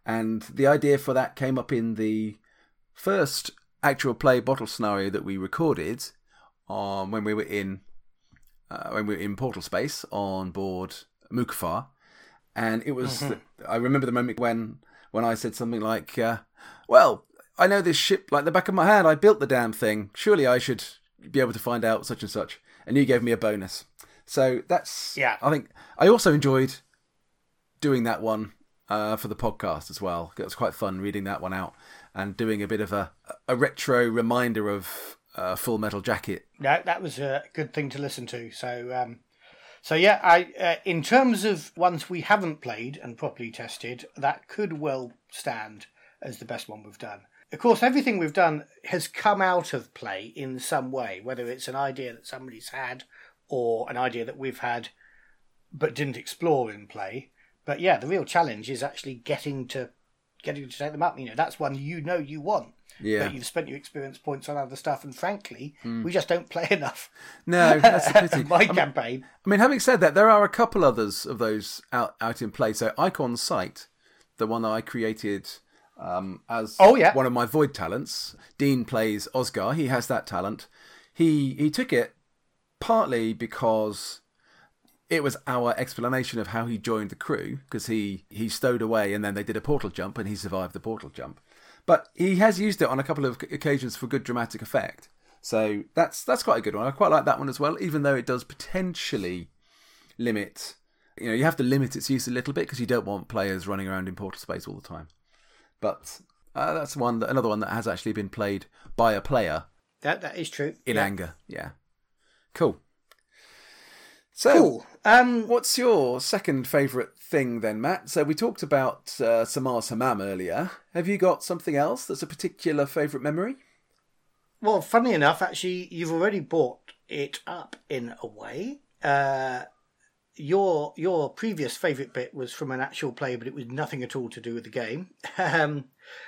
And the idea for that came up in the first actual play bottle scenario that we recorded when we were in Portal Space on board Mukafar. And it was, I remember the moment when I said something like, well, I know this ship like the back of my hand. I built the damn thing. Surely I should be able to find out such and such. And you gave me a bonus. So that's, I think I also enjoyed doing that one for the podcast as well. It was quite fun reading that one out and doing a bit of a retro reminder of Full Metal Jacket. Yeah, that was a good thing to listen to. So yeah, I in terms of ones we haven't played and properly tested, that could well stand as the best one we've done. Of course, everything we've done has come out of play in some way, whether it's an idea that somebody's had or an idea that we've had but didn't explore in play. But yeah, the real challenge is actually getting to getting to take them up. You know, that's one you know you want. Yeah. But you've spent your experience points on other stuff, and frankly, we just don't play enough. No, that's a pity. Campaign. I mean, having said that, there are a couple others of those out in play. So Icon Sight, the one that I created as one of my void talents. Dean plays Osgar. He has that talent. He took it partly because it was our explanation of how he joined the crew, because he stowed away and then they did a portal jump and he survived the portal jump. But he has used it on a couple of occasions for good dramatic effect. So that's quite a good one. I quite like that one as well, even though it does potentially limit... You know, you have to limit its use a little bit because you don't want players running around in portal space all the time. But that's another one that has actually been played by a player. That is true. In anger, yeah. Cool. So, cool. What's your second favourite thing then, Matt? So we talked about Samar's Hammam earlier. Have you got something else that's a particular favourite memory? Well, funnily enough, actually, you've already brought it up in a way. Your previous favourite bit was from an actual play, but it was nothing at all to do with the game.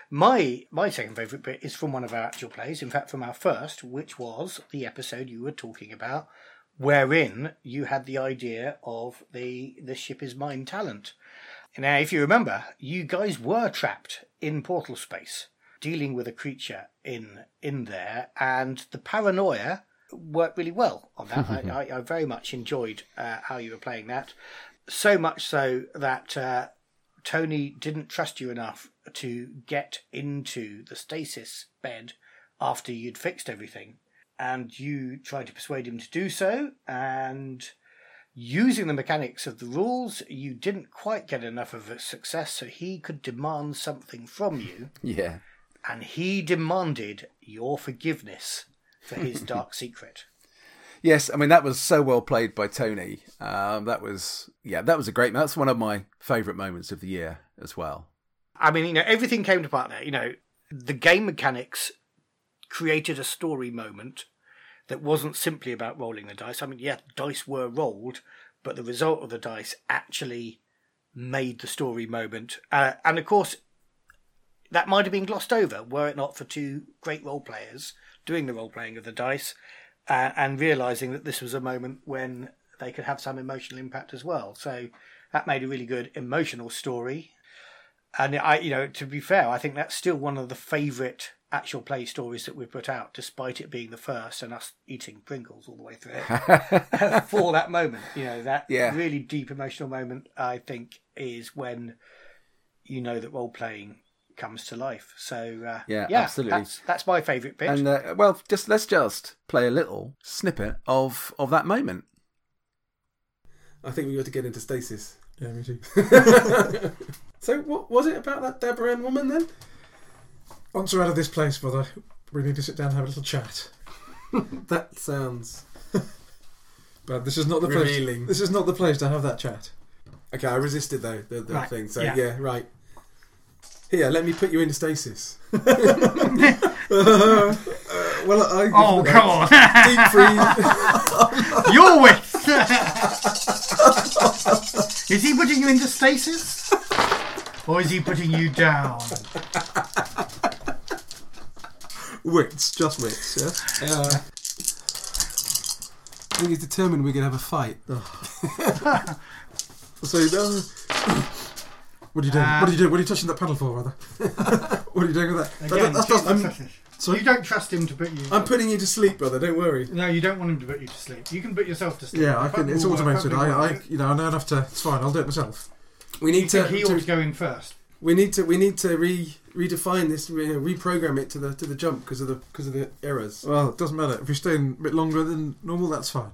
My second favourite bit is from one of our actual plays, in fact from our first, which was the episode you were talking about, wherein you had the idea of the ship is mine talent. Now, if you remember, you guys were trapped in portal space, dealing with a creature in there, and the paranoia worked really well on that. I very much enjoyed how you were playing that, so much so that Tony didn't trust you enough to get into the stasis bed after you'd fixed everything, and you tried to persuade him to do so, and using the mechanics of the rules, you didn't quite get enough of a success, so he could demand something from you. Yeah. And he demanded your forgiveness for his dark secret. Yes, I mean, that was so well played by Tony. That was a great... That's one of my favourite moments of the year as well. I mean, you know, everything came to part there. You know, the game mechanics created a story moment that wasn't simply about rolling the dice. I mean, yeah, dice were rolled, but the result of the dice actually made the story moment. And, of course, that might have been glossed over were it not for two great role players doing the role-playing of the dice and realising that this was a moment when they could have some emotional impact as well. So that made a really good emotional story. And, to be fair, I think that's still one of the favourite actual play stories that we put out, despite it being the first and us eating Pringles all the way through it for that moment. You know, that really deep emotional moment, I think, is when you know that role-playing comes to life. So absolutely, that's my favourite bit. And let's just play a little snippet of that moment. I think we ought to get into stasis. Yeah, me too. So what was it about that Deborah Ann woman then? Once we're out of this place, brother, we need to sit down and have a little chat. That sounds bad. This is not the revealing place. This is not the place to have that chat. Okay, I resisted though the right thing. So right. Here, let me put you into stasis. Oh, come on. Deep freeze. You're with. Is he putting you into stasis? Or is he putting you down? Wits, just wits, yeah? We need to determine we're going to have a fight. Oh. So, what are you doing? What are you touching that paddle for, rather? What are you doing with that? Again, you don't trust him to put you... I'm putting you to sleep, brother, don't worry. No, you don't want him to put you to sleep. You can put yourself to sleep. Yeah, I can, it's automated. I know enough to... It's fine, I'll do it myself. We need to... He ought to go in first. We need to redefine this, reprogram it to the jump because of the errors. Well, it doesn't matter. If we stay in a bit longer than normal, that's fine.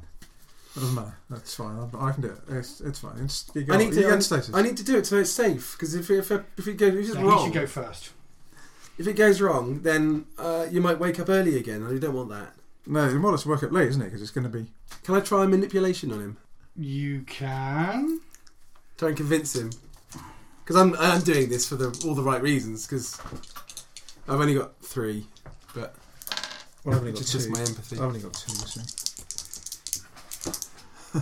It doesn't matter. That's fine. I can do it. It's fine. I need to do it so it's safe. Because if it goes wrong, you should go first. If it goes wrong, then you might wake up early again, and you don't want that. No, you might have to wake up late, isn't it? Because it's going to be. Can I try a manipulation on him? You can. Try and convince him. Because I'm doing this for all the right reasons. Because I've only got three, but it's just my empathy. I've only got two. So.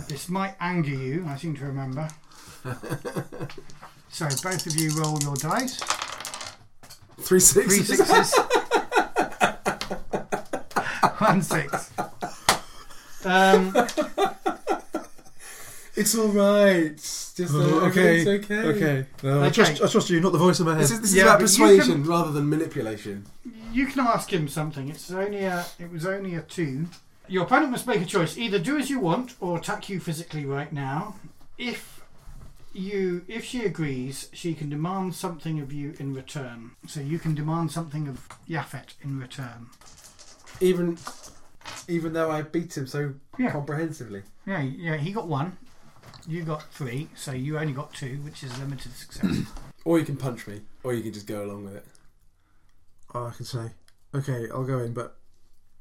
This might anger you, I seem to remember. So both of you roll your dice. Three sixes. 3 6s. 1 6. It's all right. Just okay. It's okay. Okay. No, okay. I trust you. Not the voice in my head. This is about persuasion rather than manipulation. You can ask him something. It was only a 2. Your opponent must make a choice. Either do as you want or attack you physically right now. If she agrees, she can demand something of you in return. So you can demand something of Yaphet in return. Even though I beat him so comprehensively. Yeah, he got 1. You got 3, so you only got 2, which is limited success. Or you can punch me, or you can just go along with it. Oh, I can say, okay, I'll go in, but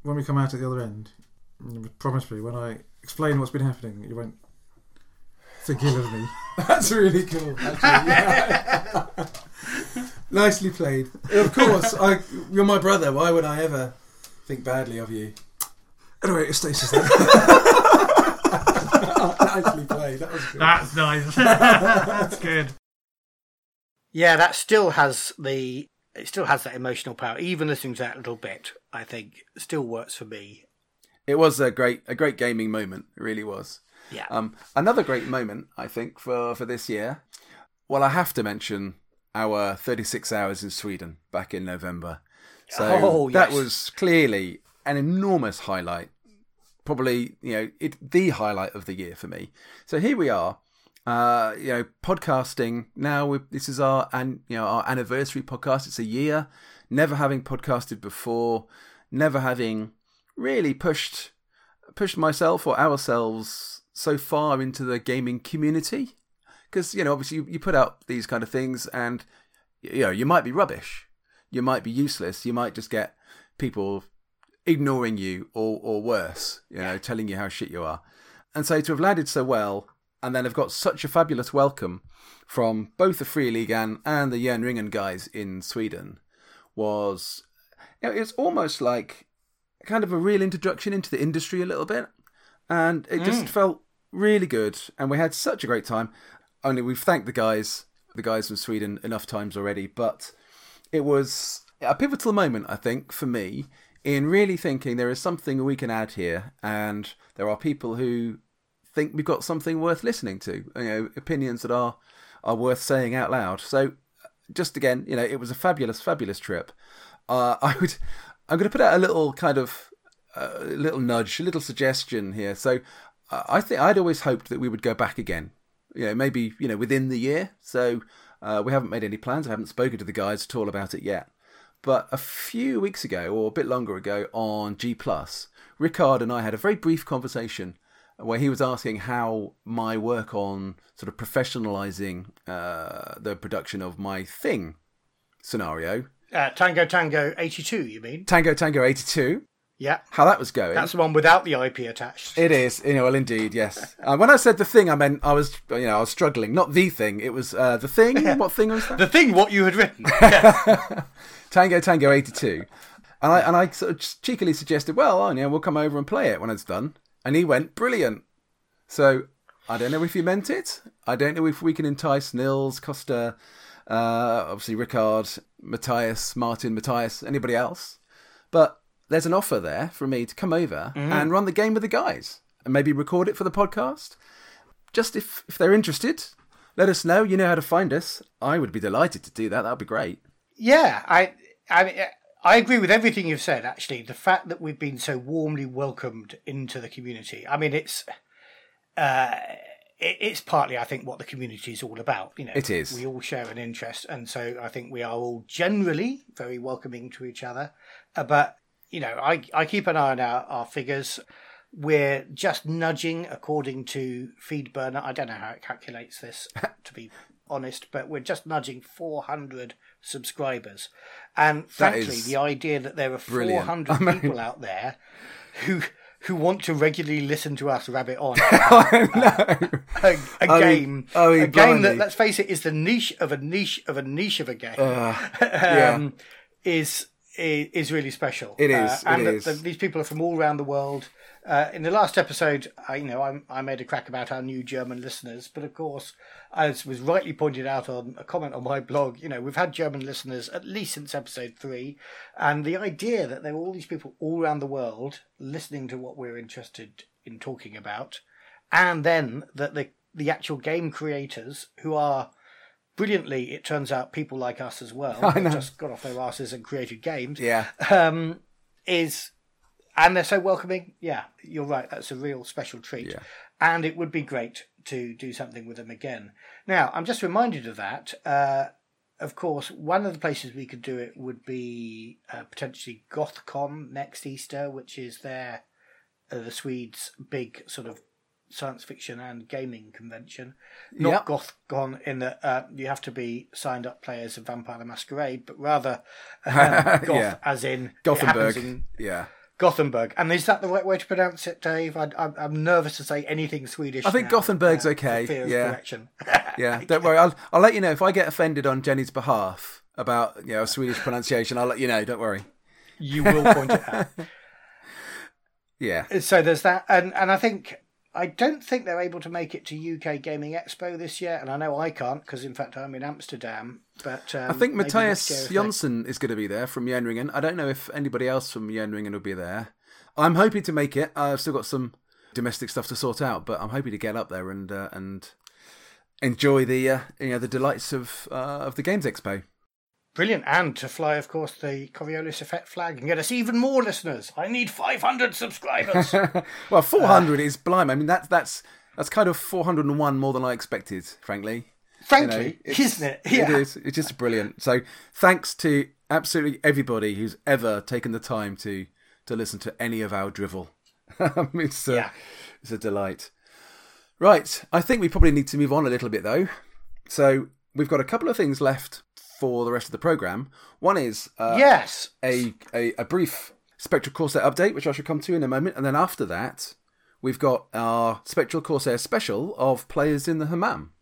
when we come out at the other end, promise me, when I explain what's been happening, you won't think ill of me. That's really cool. Nicely played. Of course, you're my brother. Why would I ever think badly of you? Anyway, it's Stasis then. Nicely played. That was good. That's nice. That's good. Yeah, that still has the... It still has that emotional power. Even listening to that little bit, I think, still works for me. It was a great gaming moment. It really was. Yeah. Another great moment, I think, for this year. Well, I have to mention our 36 hours in Sweden back in November. That was clearly an enormous highlight. Probably, the highlight of the year for me. So here we are. Podcasting now. This is our anniversary podcast. It's a year. Never having podcasted before. Never having really pushed myself or ourselves so far into the gaming community. Because obviously you put out these kind of things, and you might be rubbish, you might be useless, you might just get people ignoring you or worse, telling you how shit you are. And so to have landed so well. And then I've got such a fabulous welcome from both the Free League and the Järnringen guys in Sweden. It's almost like kind of a real introduction into the industry a little bit. And it just felt really good. And we had such a great time. Only we've thanked the guys from Sweden enough times already. But it was a pivotal moment, I think, for me in really thinking there is something we can add here. And there are people who... think we've got something worth listening to, opinions that are worth saying out loud. So just again, it was a fabulous, fabulous trip. I'm going to put out a little kind of little nudge, a little suggestion here. So I think I'd always hoped that we would go back again, maybe, within the year. So we haven't made any plans. I haven't spoken to the guys at all about it yet. But a few weeks ago or a bit longer ago on G+, Ricard and I had a very brief conversation where he was asking how my work on sort of professionalising the production of my thing scenario. Tango 82, you mean? Tango 82. Yeah. How that was going. That's the one without the IP attached. It is. Well, indeed, yes. When I said the thing, I meant I was struggling. Not the thing. It was the thing. What thing was that? The thing, what you had written. Yeah. Tango 82. And I sort of just cheekily suggested, we'll come over and play it when it's done. And he went, brilliant. So I don't know if he meant it. I don't know if we can entice Nils, Costa, obviously Ricard, Matthias, Martin, anybody else. But there's an offer there for me to come over and run the game with the guys and maybe record it for the podcast. Just if they're interested, let us know. You know how to find us. I would be delighted to do that. That'd be great. Yeah, I agree with everything you've said, actually. The fact that we've been so warmly welcomed into the community. I mean, it's partly, I think, what the community is all about. It is. We all share an interest. And so I think we are all generally very welcoming to each other. But, I keep an eye on our figures. We're just nudging according to FeedBurner. I don't know how it calculates this, to be honest, but we're just nudging 400 subscribers. And frankly, the idea that there are 400 people out there who want to regularly listen to us rabbit on a game that, let's face it, is the niche of a niche of a niche of a game is really special. It is. And these people are from all around the world. In the last episode, I made a crack about our new German listeners, but of course, as was rightly pointed out on a comment on my blog, we've had German listeners at least since episode 3, and the idea that there were all these people all around the world listening to what we're interested in talking about, and then that the actual game creators, who are brilliantly, it turns out, people like us as well, who just got off their asses and created games, and they're so welcoming. Yeah, you're right. That's a real special treat. Yeah. And it would be great to do something with them again. Now, I'm just reminded of that. Of course, one of the places we could do it would be potentially GothCon next Easter, which is their, the Swedes' big sort of science fiction and gaming convention. Not GothCon in that you have to be signed up players of Vampire the Masquerade, but rather Goth as in... Gothenburg. Gothenburg. And is that the right way to pronounce it, Dave? I'm nervous to say anything Swedish. I think now, Gothenburg's okay. Fear of correction. Don't worry. I'll let you know if I get offended on Jenny's behalf about Swedish pronunciation. I'll let you know. Don't worry. You will point it out. Yeah. So there's that, and I don't think they're able to make it to UK Gaming Expo this year, and I know I can't because, in fact, I'm in Amsterdam. But I think Matthias Jonsson is going to be there from Järnringen. I don't know if anybody else from Järnringen will be there. I'm hoping to make it. I've still got some domestic stuff to sort out, but I'm hoping to get up there and enjoy the delights of the Games Expo. Brilliant, and to fly, of course, the Coriolis effect flag and get us even more listeners. I need 500 subscribers. Well, 400 is blimey. I mean, that's kind of 401 more than I expected, frankly. Frankly, isn't it? Yeah. It is. It's just brilliant. So, thanks to absolutely everybody who's ever taken the time to listen to any of our drivel. It's a delight. Right, I think we probably need to move on a little bit though. So we've got a couple of things left for the rest of the programme. One is a brief Spectral Corsair update, which I shall come to in a moment. And then after that, we've got our Spectral Corsair special of Players in the Hammam.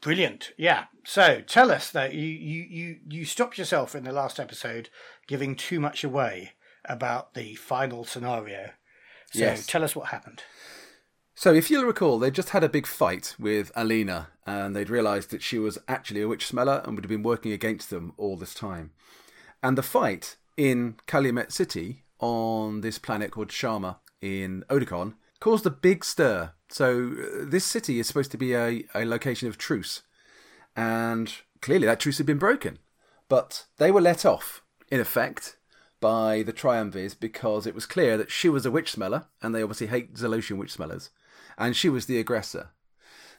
Brilliant, yeah. So tell us, though, you stopped yourself in the last episode giving too much away about the final scenario. So tell us what happened. So if you'll recall, they just had a big fight with Alina, and they'd realised that she was actually a witch smeller and would have been working against them all this time. And the fight in Calumet City on this planet called Sharma in Odicon caused a big stir. So this city is supposed to be a location of truce. And clearly that truce had been broken. But they were let off, in effect, by the Triumvirs because it was clear that she was a witch smeller, and they obviously hate Zalosian witch smellers. And she was the aggressor.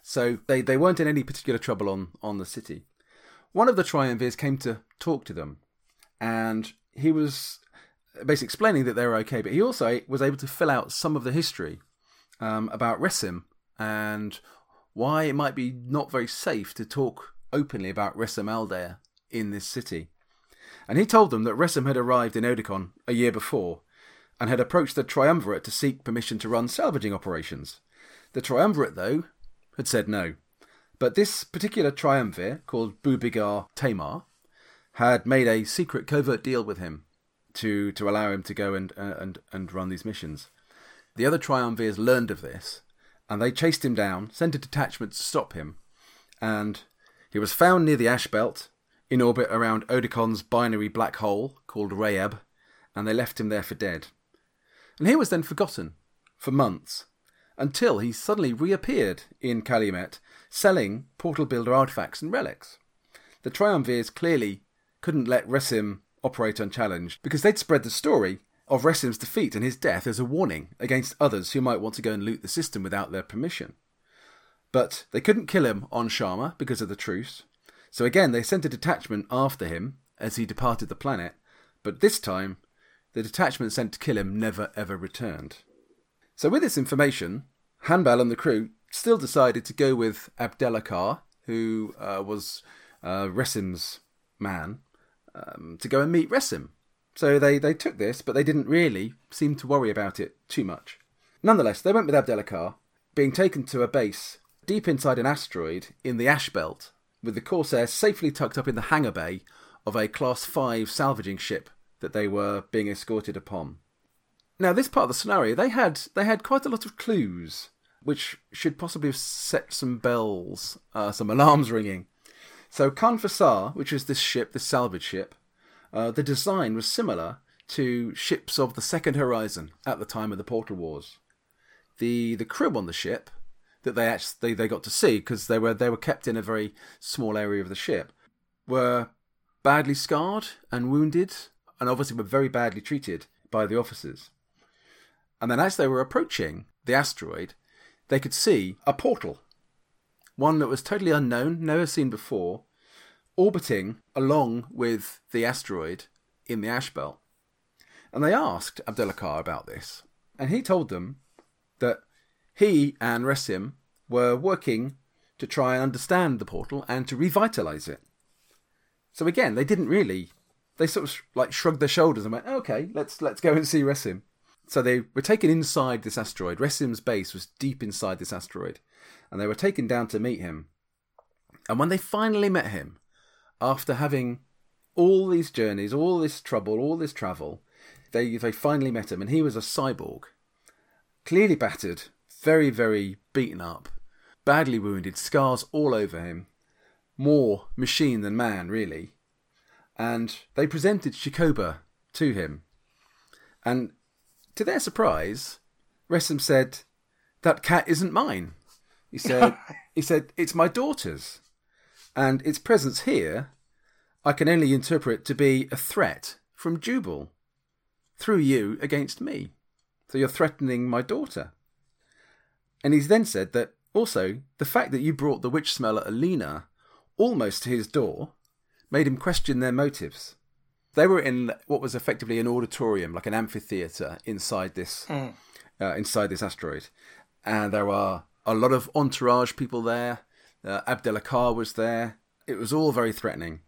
So they weren't in any particular trouble on the city. One of the Triumvirs came to talk to them. And he was basically explaining that they were okay. But he also was able to fill out some of the history about Resim. And why it might be not very safe to talk openly about Resim Aldair in this city. And he told them that Resim had arrived in Odicon a year before. And had approached the Triumvirate to seek permission to run salvaging operations. The Triumvirate, though, had said no. But this particular Triumvir, called Bubigar Tamar, had made a secret covert deal with him to allow him to go and run these missions. The other Triumvirs learned of this, and they chased him down, sent a detachment to stop him, and he was found near the Ash Belt, in orbit around Odicon's binary black hole, called Rayeb, and they left him there for dead. And he was then forgotten for months, until he suddenly reappeared in Calumet, selling Portal Builder artefacts and relics. The Triumvirs clearly couldn't let Resim operate unchallenged, because they'd spread the story of Resim's defeat and his death as a warning against others who might want to go and loot the system without their permission. But they couldn't kill him on Sharma because of the truce, so again they sent a detachment after him as he departed the planet, but this time the detachment sent to kill him never ever returned. So with this information, Hanbal and the crew still decided to go with Abdelakar, who was Resim's man, to go and meet Resim. So they took this, but they didn't really seem to worry about it too much. Nonetheless, they went with Abdelakar, being taken to a base deep inside an asteroid in the Ash Belt, with the Corsair safely tucked up in the hangar bay of a Class 5 salvaging ship that they were being escorted upon. Now, this part of the scenario, they had quite a lot of clues, which should possibly have set some bells, some alarms ringing. So Canfasar, which is this ship, this salvage ship, the design was similar to ships of the Second Horizon at the time of the Portal Wars. The crew on the ship that they got to see, because they were kept in a very small area of the ship, were badly scarred and wounded, and obviously were very badly treated by the officers. And then as they were approaching the asteroid, they could see a portal, one that was totally unknown, never seen before, orbiting along with the asteroid in the Ash Belt. And they asked Abdelakar about this, and he told them that he and Resim were working to try and understand the portal and to revitalise it. So again, they didn't really... They sort of shrugged their shoulders and went, okay, let's go and see Resim. So they were taken inside this asteroid. Resim's base was deep inside this asteroid. And they were taken down to meet him. And when they finally met him, after having all these journeys, all this trouble, all this travel, they finally met him. And he was a cyborg. Clearly battered, very, very beaten up, badly wounded, scars all over him. More machine than man, really. And they presented Chikoba to him. And... to their surprise, Resim said, "That cat isn't mine." He said, "It's my daughter's, and its presence here, I can only interpret to be a threat from Jubal, through you against me. So you're threatening my daughter." And he's then said that also the fact that you brought the witch smeller Alina almost to his door made him question their motives. They were in what was effectively an auditorium, like an amphitheatre inside this asteroid. And there were a lot of entourage people there. Abdelakar was there. It was all very threatening.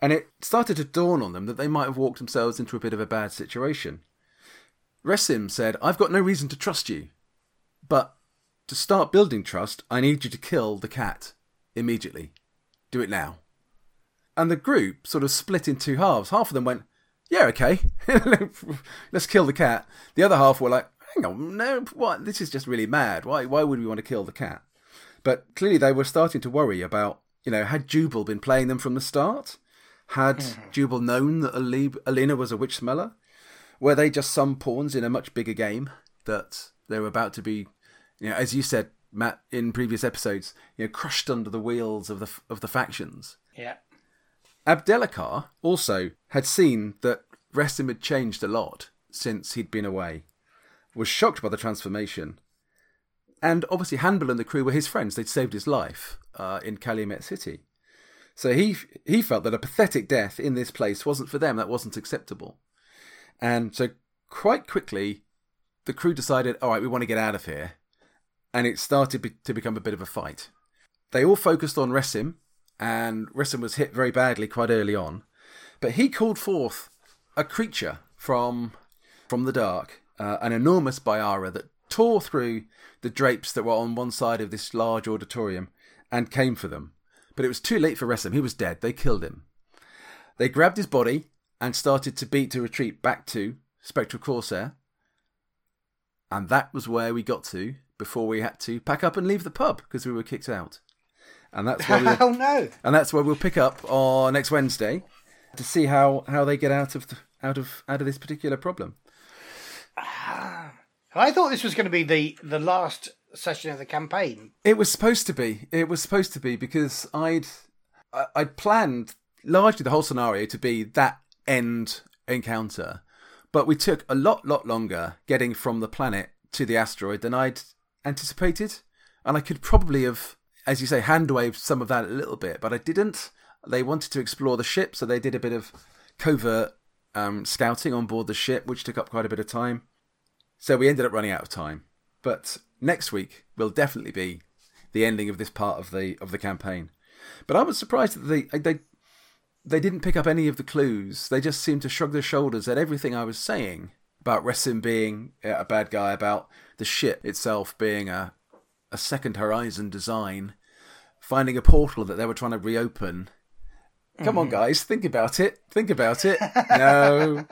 And it started to dawn on them that they might have walked themselves into a bit of a bad situation. Resim said, "I've got no reason to trust you. But to start building trust, I need you to kill the cat immediately. Do it now." And the group sort of split in two halves. Half of them went, "Yeah, okay, let's kill the cat." The other half were like, "Hang on, no, what? This is just really mad. Why would we want to kill the cat?" But clearly they were starting to worry about, had Jubal been playing them from the start? Had Jubal known that Alina was a witch smeller? Were they just some pawns in a much bigger game that they were about to be, as you said, Matt, in previous episodes, crushed under the wheels of the factions? Yeah. Abdelakar also had seen that Resim had changed a lot since he'd been away, was shocked by the transformation. And obviously Hanbal and the crew were his friends. They'd saved his life in Calumet City. So he felt that a pathetic death in this place wasn't for them. That wasn't acceptable. And so quite quickly, the crew decided, all right, we want to get out of here. And it started to become a bit of a fight. They all focused on Resim. And Resim was hit very badly quite early on. But he called forth a creature from the dark, an enormous Bayara that tore through the drapes that were on one side of this large auditorium and came for them. But it was too late for Resim. He was dead. They killed him. They grabbed his body and started to retreat back to Spectral Corsair. And that was where we got to before we had to pack up and leave the pub because we were kicked out. And that's where we'll pick up on next Wednesday to see how they get out of this particular problem. I thought this was going to be the last session of the campaign. It was supposed to be. It was supposed to be because I'd planned largely the whole scenario to be that end encounter, but we took a lot longer getting from the planet to the asteroid than I'd anticipated, and I could probably have, as you say, hand-waved some of that a little bit, but I didn't. They wanted to explore the ship, so they did a bit of covert scouting on board the ship, which took up quite a bit of time. So we ended up running out of time. But next week will definitely be the ending of this part of the campaign. But I was surprised that they didn't pick up any of the clues. They just seemed to shrug their shoulders at everything I was saying about Resim being a bad guy, about the ship itself being a Second Horizon design, finding a portal that they were trying to reopen. Come on, guys, think about it. No.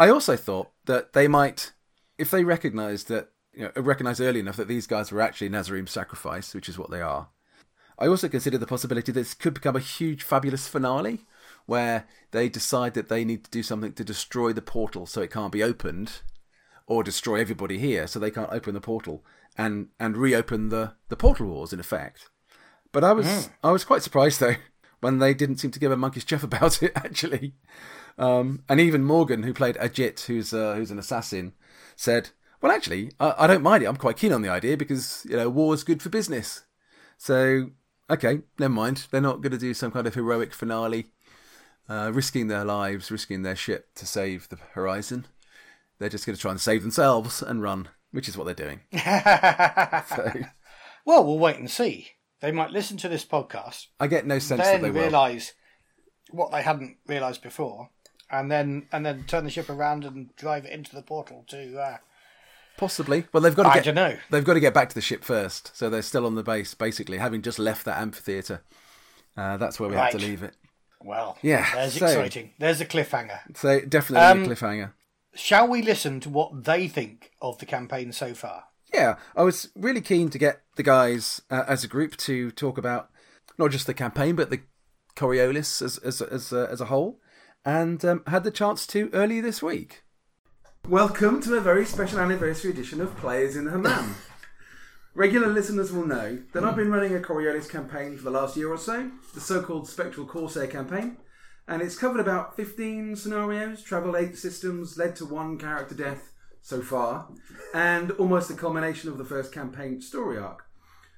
I also thought that they might, if they recognized that, you know, recognized early enough that these guys were actually Nazarene sacrifice, which is what they are. I also considered the possibility that this could become a huge, fabulous finale, where they decide that they need to do something to destroy the portal so it can't be opened, or destroy everybody here so they can't open the portal, and reopen the portal wars, in effect. But I was quite surprised, though, when they didn't seem to give a monkey's chuff about it, actually. And even Morgan, who played Ajit, who's an assassin, said, well, actually, I don't mind it. I'm quite keen on the idea because, you know, war is good for business. So, okay, never mind. They're not going to do some kind of heroic finale. Risking their lives, risking their ship to save the horizon. They're just going to try and save themselves and run, which is what they're doing. So, well, we'll wait and see. They might listen to this podcast. I get no sense that they will. Then realise what they hadn't realised before, and then turn the ship around and drive it into the portal to... Possibly. Well, they've got to I don't know. They've got to get back to the ship first, so they're still on the base, basically, having just left that amphitheatre. That's where we had to leave it. Well, yeah, exciting. There's a cliffhanger. So definitely a cliffhanger. Shall we listen to what they think of the campaign so far? Yeah, I was really keen to get the guys as a group to talk about not just the campaign but the Coriolis as a whole, and had the chance to early this week. Welcome to a very special anniversary edition of Players in the Hammam. Regular listeners will know that I've been running a Coriolis campaign for the last year or so, the so-called Spectral Corsair campaign, and it's covered about 15 scenarios, traveled 8 systems, led to 1 character death so far, and almost the culmination of the first campaign story arc.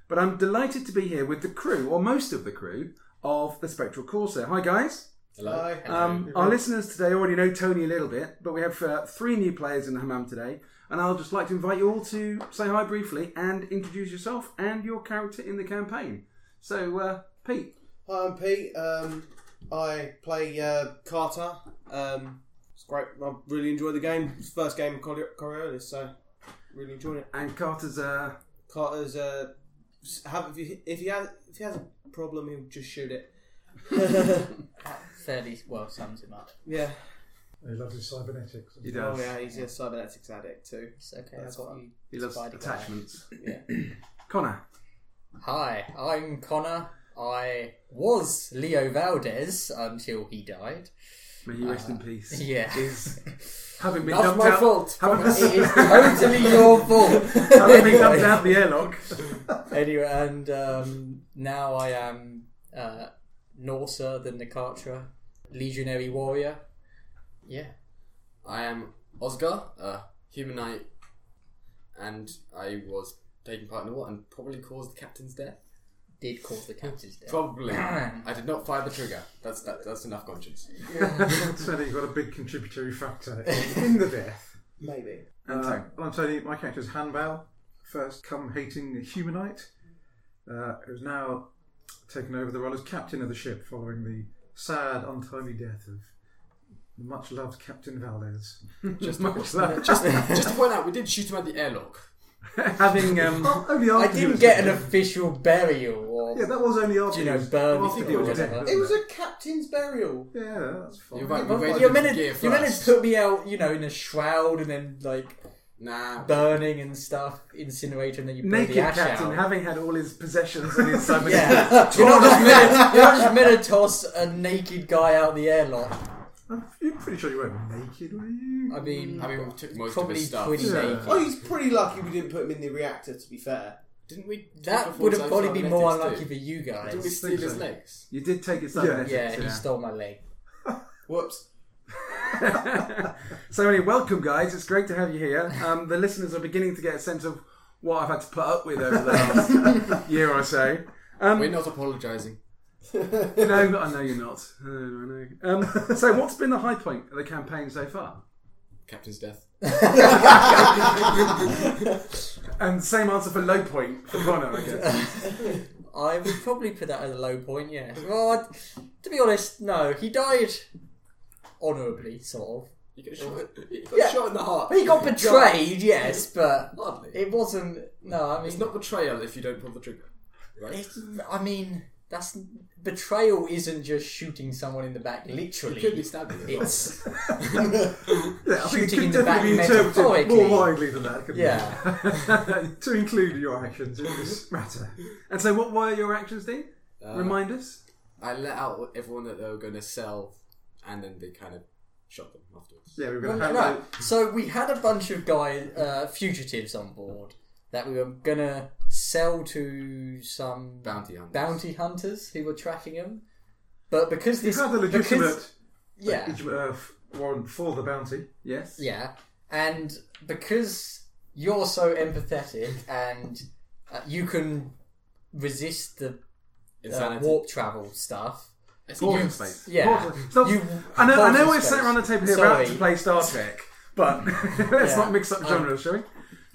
But I'm delighted to be here with the crew, or most of the crew, of the Spectral Corsair. Hi, guys. Hello. Hi. Our listeners today already know Tony a little bit, but we have 3 new players in the Hammam today. And I'll just like to invite you all to say hi briefly and introduce yourself and your character in the campaign. So, Pete. Hi, I'm Pete. I play Carter. It's great. I really enjoy the game. It's the first game of Coriolis, so really enjoying it. And Carter's if he has a problem, he'll just shoot it. That fairly well sums him up. Yeah. He loves his cybernetics. He does. Oh yeah, he's a cybernetics addict too. It's okay. That's what he loves. Attachments. Yeah. Connor. Hi, I'm Connor. I was Leo Valdez until he died. May you rest in peace. Yeah. Having been dumped out. That's my fault. It is totally your fault. Having been dumped out the airlock. Anyway, and now I am Norsa the Nakatra, legionary warrior. Yeah, I am Osgar, a human knight, and I was taking part in the war and probably caused the captain's death. Did cause the captain's death? Probably. I did not fire the trigger. That's enough conscience. Yeah. So that you've got a big contributory factor in the death. Maybe. I'm Tony. My character's Hanbal, first come hating humanite, who's now taken over the role as captain of the ship following the sad, untimely death of much loved Captain Valdez. Just to point out, we did shoot him at the airlock. Having I didn't get an official burial. Or, yeah, that was only after. You know, it was a captain's burial. Yeah, that's fine. You're meant to put me out, you know, in a shroud and then like. Nah, burning and stuff, incinerator, and then you burn the ash out. Naked captain, having had all his possessions and his cyber. Yeah, you're not just meant to toss a naked guy out the airlock. I'm pretty sure you weren't naked, were you? I mean, we took most of his stuff. Pretty naked. Oh, he's pretty lucky we didn't put him in the reactor. To be fair, didn't we? That would have probably been more unlucky for you guys. Did we steal his legs? You did take his legs. Yeah, he stole my leg. Whoops. So anyway, welcome guys. It's great to have you here. The listeners are beginning to get a sense of what I've had to put up with over the last year or so. We're not apologising. No, I know you're not. I know. So what's been the high point of the campaign so far? Captain's death. And same answer for low point for Connor, I guess. I would probably put that as a low point, yeah. Well, to be honest, no. He died honourably, sort of. He got shot in the heart. He got betrayed, yes, but hardly. It wasn't... No, I mean... It's not betrayal if you don't pull the trigger, right? I mean... That's betrayal. Isn't just shooting someone in the back. Literally, it could be stabbing. It's shooting in the back metaphorically. More widely than that, couldn't it? To include your actions in this matter. And so, what were your actions, Dean? Remind us. I let out everyone that they were going to sell, and then they kind of shot them afterwards. Yeah, we were going to. So we had a bunch of fugitives on board that we were going to sell to some bounty hunters who were tracking him. But because this... You had a legitimate warrant for the bounty, yes. Yeah, and because you're so empathetic and you can resist the warp travel stuff... It's space. Yeah. I know we're sitting around the table here about to play Star Trek, but let's not mix up genres, shall we?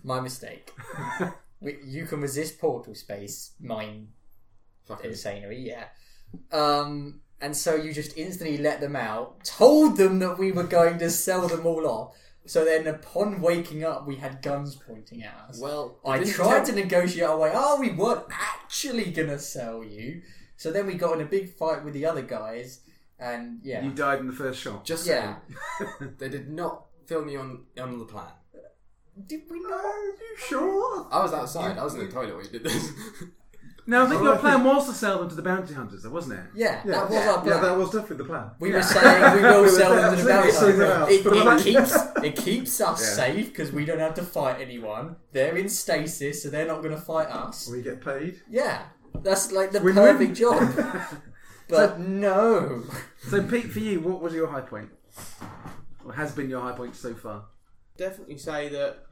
My mistake. You can resist portal space, mine insanery, and so you just instantly let them out, told them that we were going to sell them all off, so then upon waking up we had guns pointing at us. Well, I tried to negotiate our way, we weren't actually going to sell you, so then we got in a big fight with the other guys, and you died in the first shot. Just so. They did not film you on the plan. Did we know? Are you sure? I was outside. I was in the toilet when you did this. Now, I think your plan was to sell them to the bounty hunters, though, wasn't it? Yeah, that was our plan. Yeah, that was definitely the plan. We were saying we will sell them to the bounty hunters. It keeps us safe because we don't have to fight anyone. They're in stasis, so they're not going to fight us. We get paid. Yeah, that's like the perfect job. But no. So, Pete, for you, what was your high point? Or has been your high point so far? Definitely say that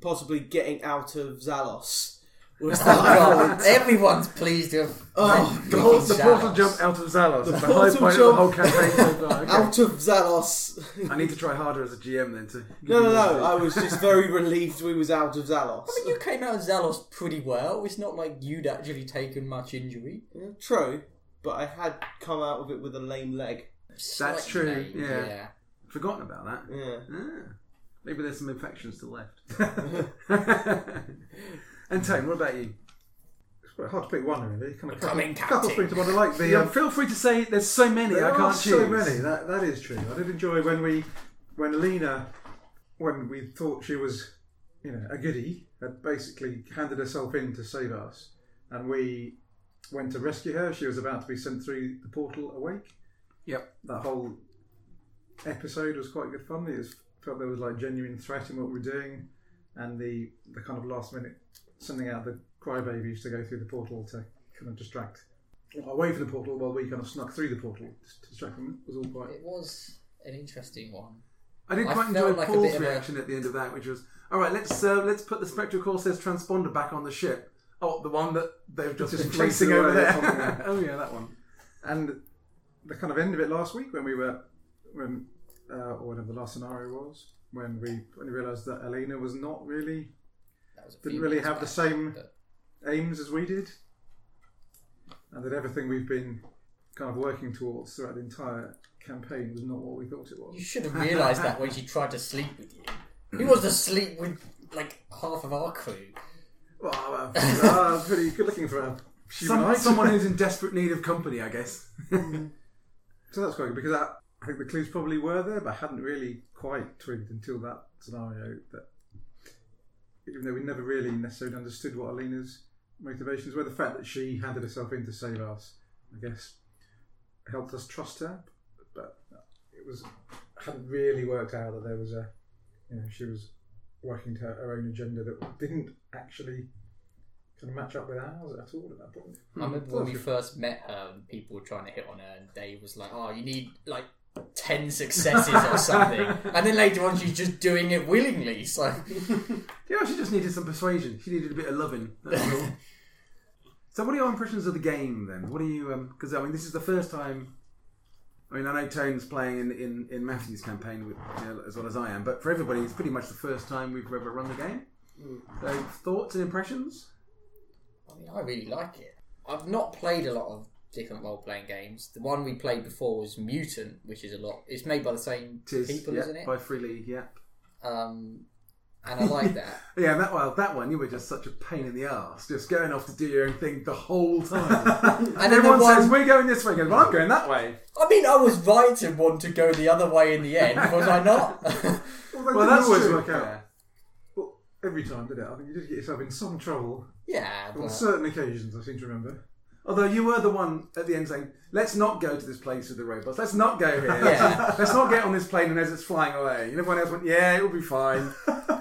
possibly getting out of Zalos was the God. Everyone's pleased to have the portal jump out of Zalos. The high point of the whole campaign so far. Okay. Out of Zalos. I need to try harder as a GM then to... No. I was just very relieved we was out of Zalos. I mean, you came out of Zalos pretty well. It's not like you'd actually taken much injury. Yeah, true, but I had come out of it with a lame leg. That's true, yeah. Forgotten about that. Yeah. Maybe there's some infection still left. And Tony, what about you? It's quite hard to pick one, really. Kind of couple things I want to like. Feel free to say there's so many I can't choose. There are so many. That is true. I did enjoy when Alina, when we thought she was, a goodie, had basically handed herself in to save us, and we went to rescue her. She was about to be sent through the portal awake. Yep. That whole episode was quite good fun. Felt there was genuine threat in what we were doing, and the kind of last minute sending out the crybabies to go through the portal to kind of distract away from the portal while we kind of snuck through the portal to distract them. It was all quite. It was an interesting one. I did quite enjoy Paul's reaction at the end of that, which was, "All right, let's put the Spectral Corsair's transponder back on the ship." Oh, the one that they've just been chasing over there. Oh yeah, that one. And the kind of end of it last week or whatever the last scenario was, when we realised that Alina was not really... didn't really have the same aims as we did. And that everything we've been kind of working towards throughout the entire campaign was not what we thought it was. You should have realised that when she tried to sleep with you. He was asleep with, half of our crew. Well, pretty good looking for her. Someone who's in desperate need of company, I guess. So that's quite good, because I think the clues probably were there, but I hadn't really quite twigged until that scenario that, even though we never really necessarily understood what Alina's motivations were, the fact that she handed herself in to save us, I guess, helped us trust her. But hadn't really worked out that there was she was working to her own agenda that didn't actually kind of match up with ours at all at that point. I remember when we first met her, and people were trying to hit on her, and Dave was like, "Oh, you need 10 successes or something," and then later on she's just doing it willingly. So she just needed some persuasion. She needed a bit of loving. So what are your impressions of the game then? What are you? Because this is the first time. I mean, I know Tone's playing in Matthew's campaign with, as well as I am, but for everybody, it's pretty much the first time we've ever run the game. So thoughts and impressions? I mean, I really like it. I've not played a lot of different role-playing games. The one we played before was Mutant, which is a lot... It's made by the same people, isn't it? By Free League, yeah. And I like that. Yeah, that one, you were just such a pain in the arse, just going off to do your own thing the whole time. And everyone says, we're going this way, goes, well, I'm going that way. I mean, I was right to want to go the other way in the end, was I not? Well, that always worked out. Well, every time, did it? I think you did get yourself in some trouble. Yeah. But on certain occasions, I seem to remember. Although you were the one at the end saying, let's not go to this place with the robots. Let's not go here. Yeah. Let's not get on this plane and as it's flying away. And everyone else went, yeah, it'll be fine.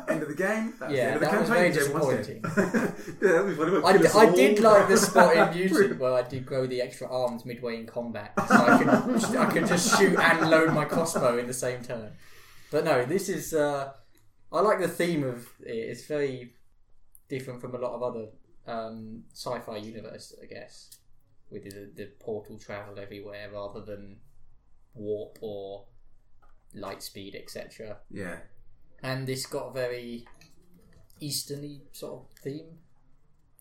End of the game. That's the end of the campaign. That was very disappointing. I did like the spot in YouTube where I did grow the extra arms midway in combat. So I could just shoot and load my crossbow in the same turn. But no, this is... I like the theme of it. It's very different from a lot of other... sci-fi universe, I guess, with the portal travel everywhere rather than warp or light speed, etc. Yeah, and this got a very easterly sort of theme.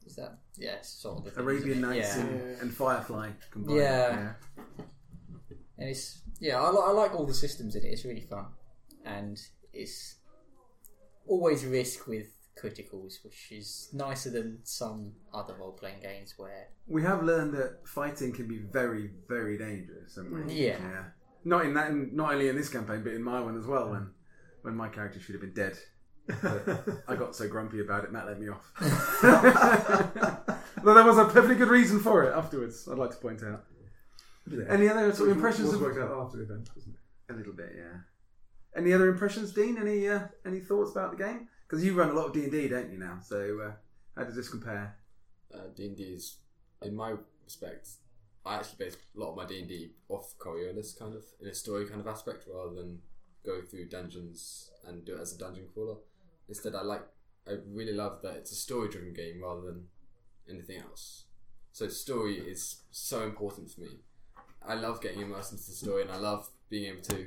Is that sort of Arabian Nights and Firefly combined? Yeah, and it's I like all the systems in it. It's really fun, and it's always risk with criticals, which is nicer than some other role-playing games where... We have learned that fighting can be very, very dangerous, haven't we? Yeah. Not only in this campaign, but in my one as well, when my character should have been dead. But I got so grumpy about it, Matt let me off. Though there was a perfectly good reason for it afterwards, I'd like to point out. Yeah. Any other sort of impressions? It worked out after the event, wasn't it? A little bit, yeah. Any other impressions, Dean? Any thoughts about the game? Because you run a lot of D&D, don't you, now? So how does this compare? D&D is, in my respect, I actually base a lot of my D&D off Coriolis, kind of, in a story kind of aspect, rather than go through dungeons and do it as a dungeon crawler. Instead, I really love that it's a story-driven game rather than anything else. So story is so important for me. I love getting immersed into the story, and I love being able to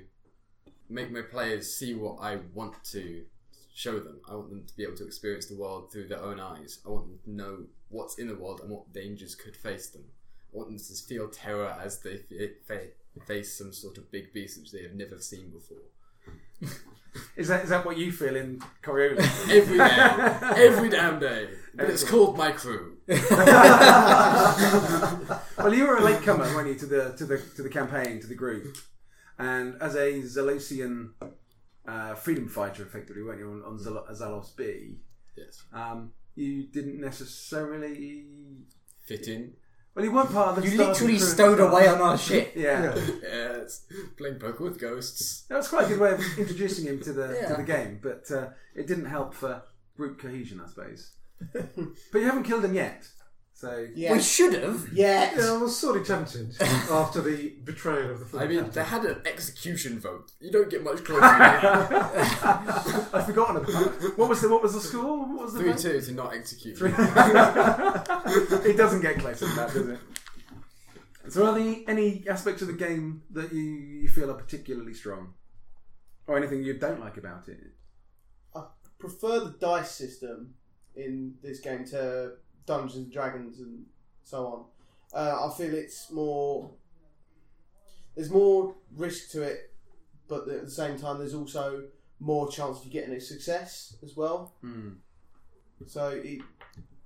make my players see what I want to show them. I want them to be able to experience the world through their own eyes. I want them to know what's in the world and what dangers could face them. I want them to feel terror as they face some sort of big beast which they have never seen before. Is that what you feel in Coriolis? Every damn day. But it's called My Crew. Well, you were a latecomer, weren't you, to the campaign, to the group, and as a Zalosian freedom fighter, effectively, weren't you, on Zalos B? Yes. You didn't necessarily fit in. Well, you weren't part of the... You literally stowed away on our ship. Yeah, playing poker with ghosts. That was quite a good way of introducing him to the to the game, but it didn't help for group cohesion, I suppose. But you haven't killed him yet, so... Yeah. We should have. Yeah. I was sort of tempted after the betrayal of the flag. I mean, they had an execution vote. You don't get much closer. I've forgotten about it. What was the score? What was the 3-2 to not execute. It doesn't get closer than that, does it? So are there any aspects of the game that you feel are particularly strong? Or anything you don't like about it? I prefer the dice system in this game to Dungeons and Dragons and so on. I feel it's more... There's more risk to it, but at the same time there's also more chance of you getting a success as well. Mm. So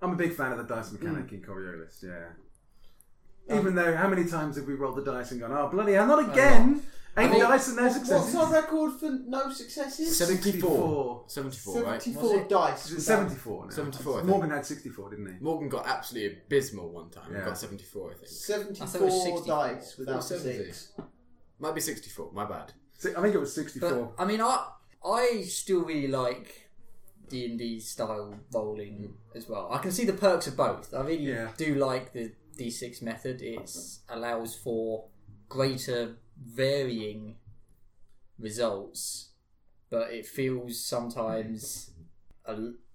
I'm a big fan of the dice mechanic in Coriolis, yeah. Even though, how many times have we rolled the dice and gone, oh, bloody hell, not again! Eight dice and no successes. What's our record for no successes? 74, right? 74 dice. 74 now. 74, Morgan had 64, didn't he? Morgan got absolutely abysmal one time. Yeah. He got 74, I think. 74 dice without 6. Might be 64, my bad. I think it was 64. But, I mean, I still really like D&D style rolling as well. I can see the perks of both. I really do like the D6 method. It allows for greater... varying results, but it feels sometimes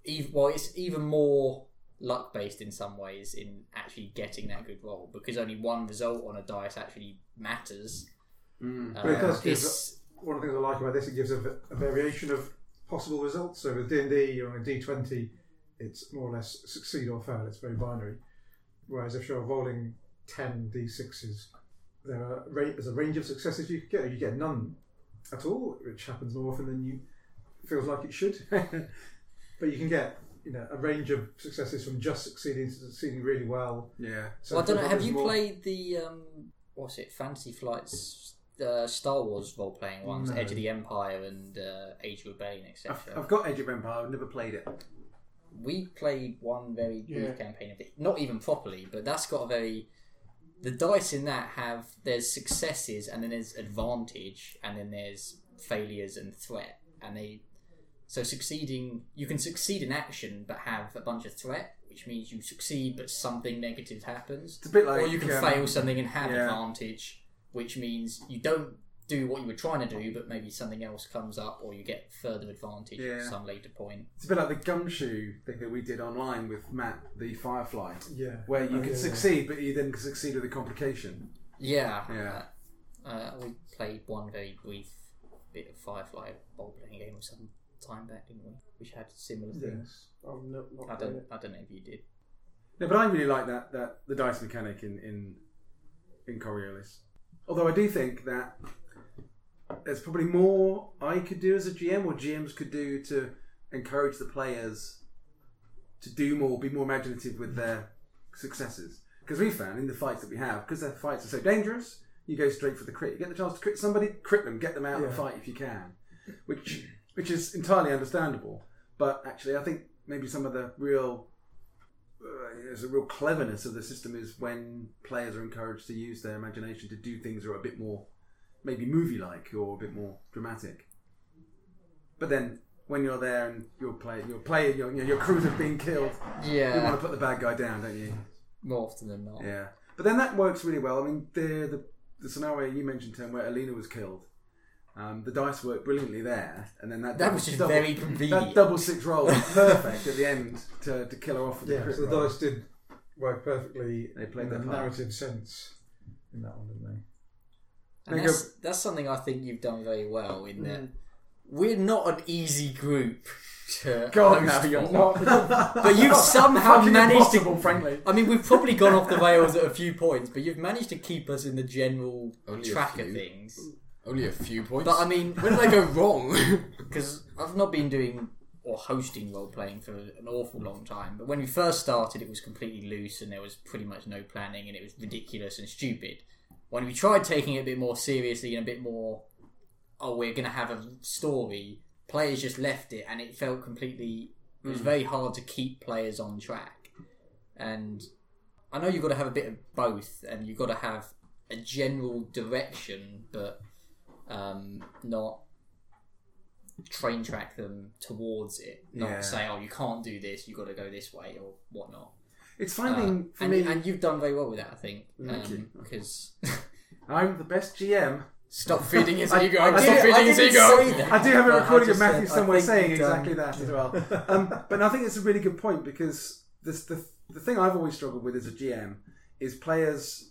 it's even more luck based in some ways in actually getting that good roll, because only one result on a dice actually matters. But it does one of the things I like about this, it gives a variation of possible results. So with D&D, you're on a D20, it's more or less succeed or fail, it's very binary, whereas if you're rolling 10 D6s, there's a range of successes you could get. You get none at all, which happens more often than you feels like it should. But you can get, you know, a range of successes from just succeeding to succeeding really well. Yeah. So well, I don't know. Have you played the what's it? Fantasy Flight's Star Wars role playing ones, Edge of the Empire and Age of Rebellion, etc. I've got Age of Empire. I've never played it. We played one very brief campaign of it, not even properly, but that's got a very. The dice in that have there's successes and then there's advantage and then there's failures and threat and they. So succeeding, you can succeed in action but have a bunch of threat, which means you succeed but something negative happens. It's a bit like, or you can fail something and have advantage, which means you don't do what you were trying to do, but maybe something else comes up, or you get further advantage at some later point. It's a bit like the gumshoe thing that we did online with Matt, the Firefly, where you can succeed, but you then can succeed with a complication. We played one very brief bit of Firefly role playing game or something. Time back, didn't we? Which had similar things. I don't know if you did. No, but I really like that the dice mechanic in Coriolis. Although I do think that there's probably more I could do as a GM or GMs could do to encourage the players to do more, be more imaginative with their successes. Because we found in the fights that we have, because their fights are so dangerous, you go straight for the crit. You get the chance to crit somebody, crit them, get them out of the fight if you can. Which is entirely understandable, but actually, I think maybe some of the real cleverness of the system is when players are encouraged to use their imagination to do things that are a bit more, maybe movie-like or a bit more dramatic. But then, when you're there and your crews have been killed, you want to put the bad guy down, don't you? More often than not. Yeah, but then that works really well. I mean, the scenario you mentioned, Tim, where Alina was killed. The dice worked brilliantly there, and then that was just very convenient. That 6 roll was perfect at the end to kill her off. So the dice did work perfectly. They played in their narrative sense in that one, didn't they? And that's something I think you've done very well. In that we're not an easy group. God, no, you're not. But you've somehow managed to. Frankly, I mean, we've probably gone off the rails at a few points, but you've managed to keep us in the general track of things. Only a few points. But I mean, when did I go wrong? Because I've not been doing or hosting role playing for an awful long time. But when we first started, it was completely loose and there was pretty much no planning and it was ridiculous and stupid. When we tried taking it a bit more seriously and a bit more, we're going to have a story, players just left it and it felt completely. It was very hard to keep players on track. And I know you've got to have a bit of both and you've got to have a general direction, but. Not train track them towards it. Not say, you can't do this, you've got to go this way or whatnot. It's finding for me, and you've done very well with that, I think. Thank you. Because I'm the best GM. Stop feeding his ego. I do have a recording of Matthew somewhere saying exactly that as well. But I think it's a really good point because the thing I've always struggled with as a GM is players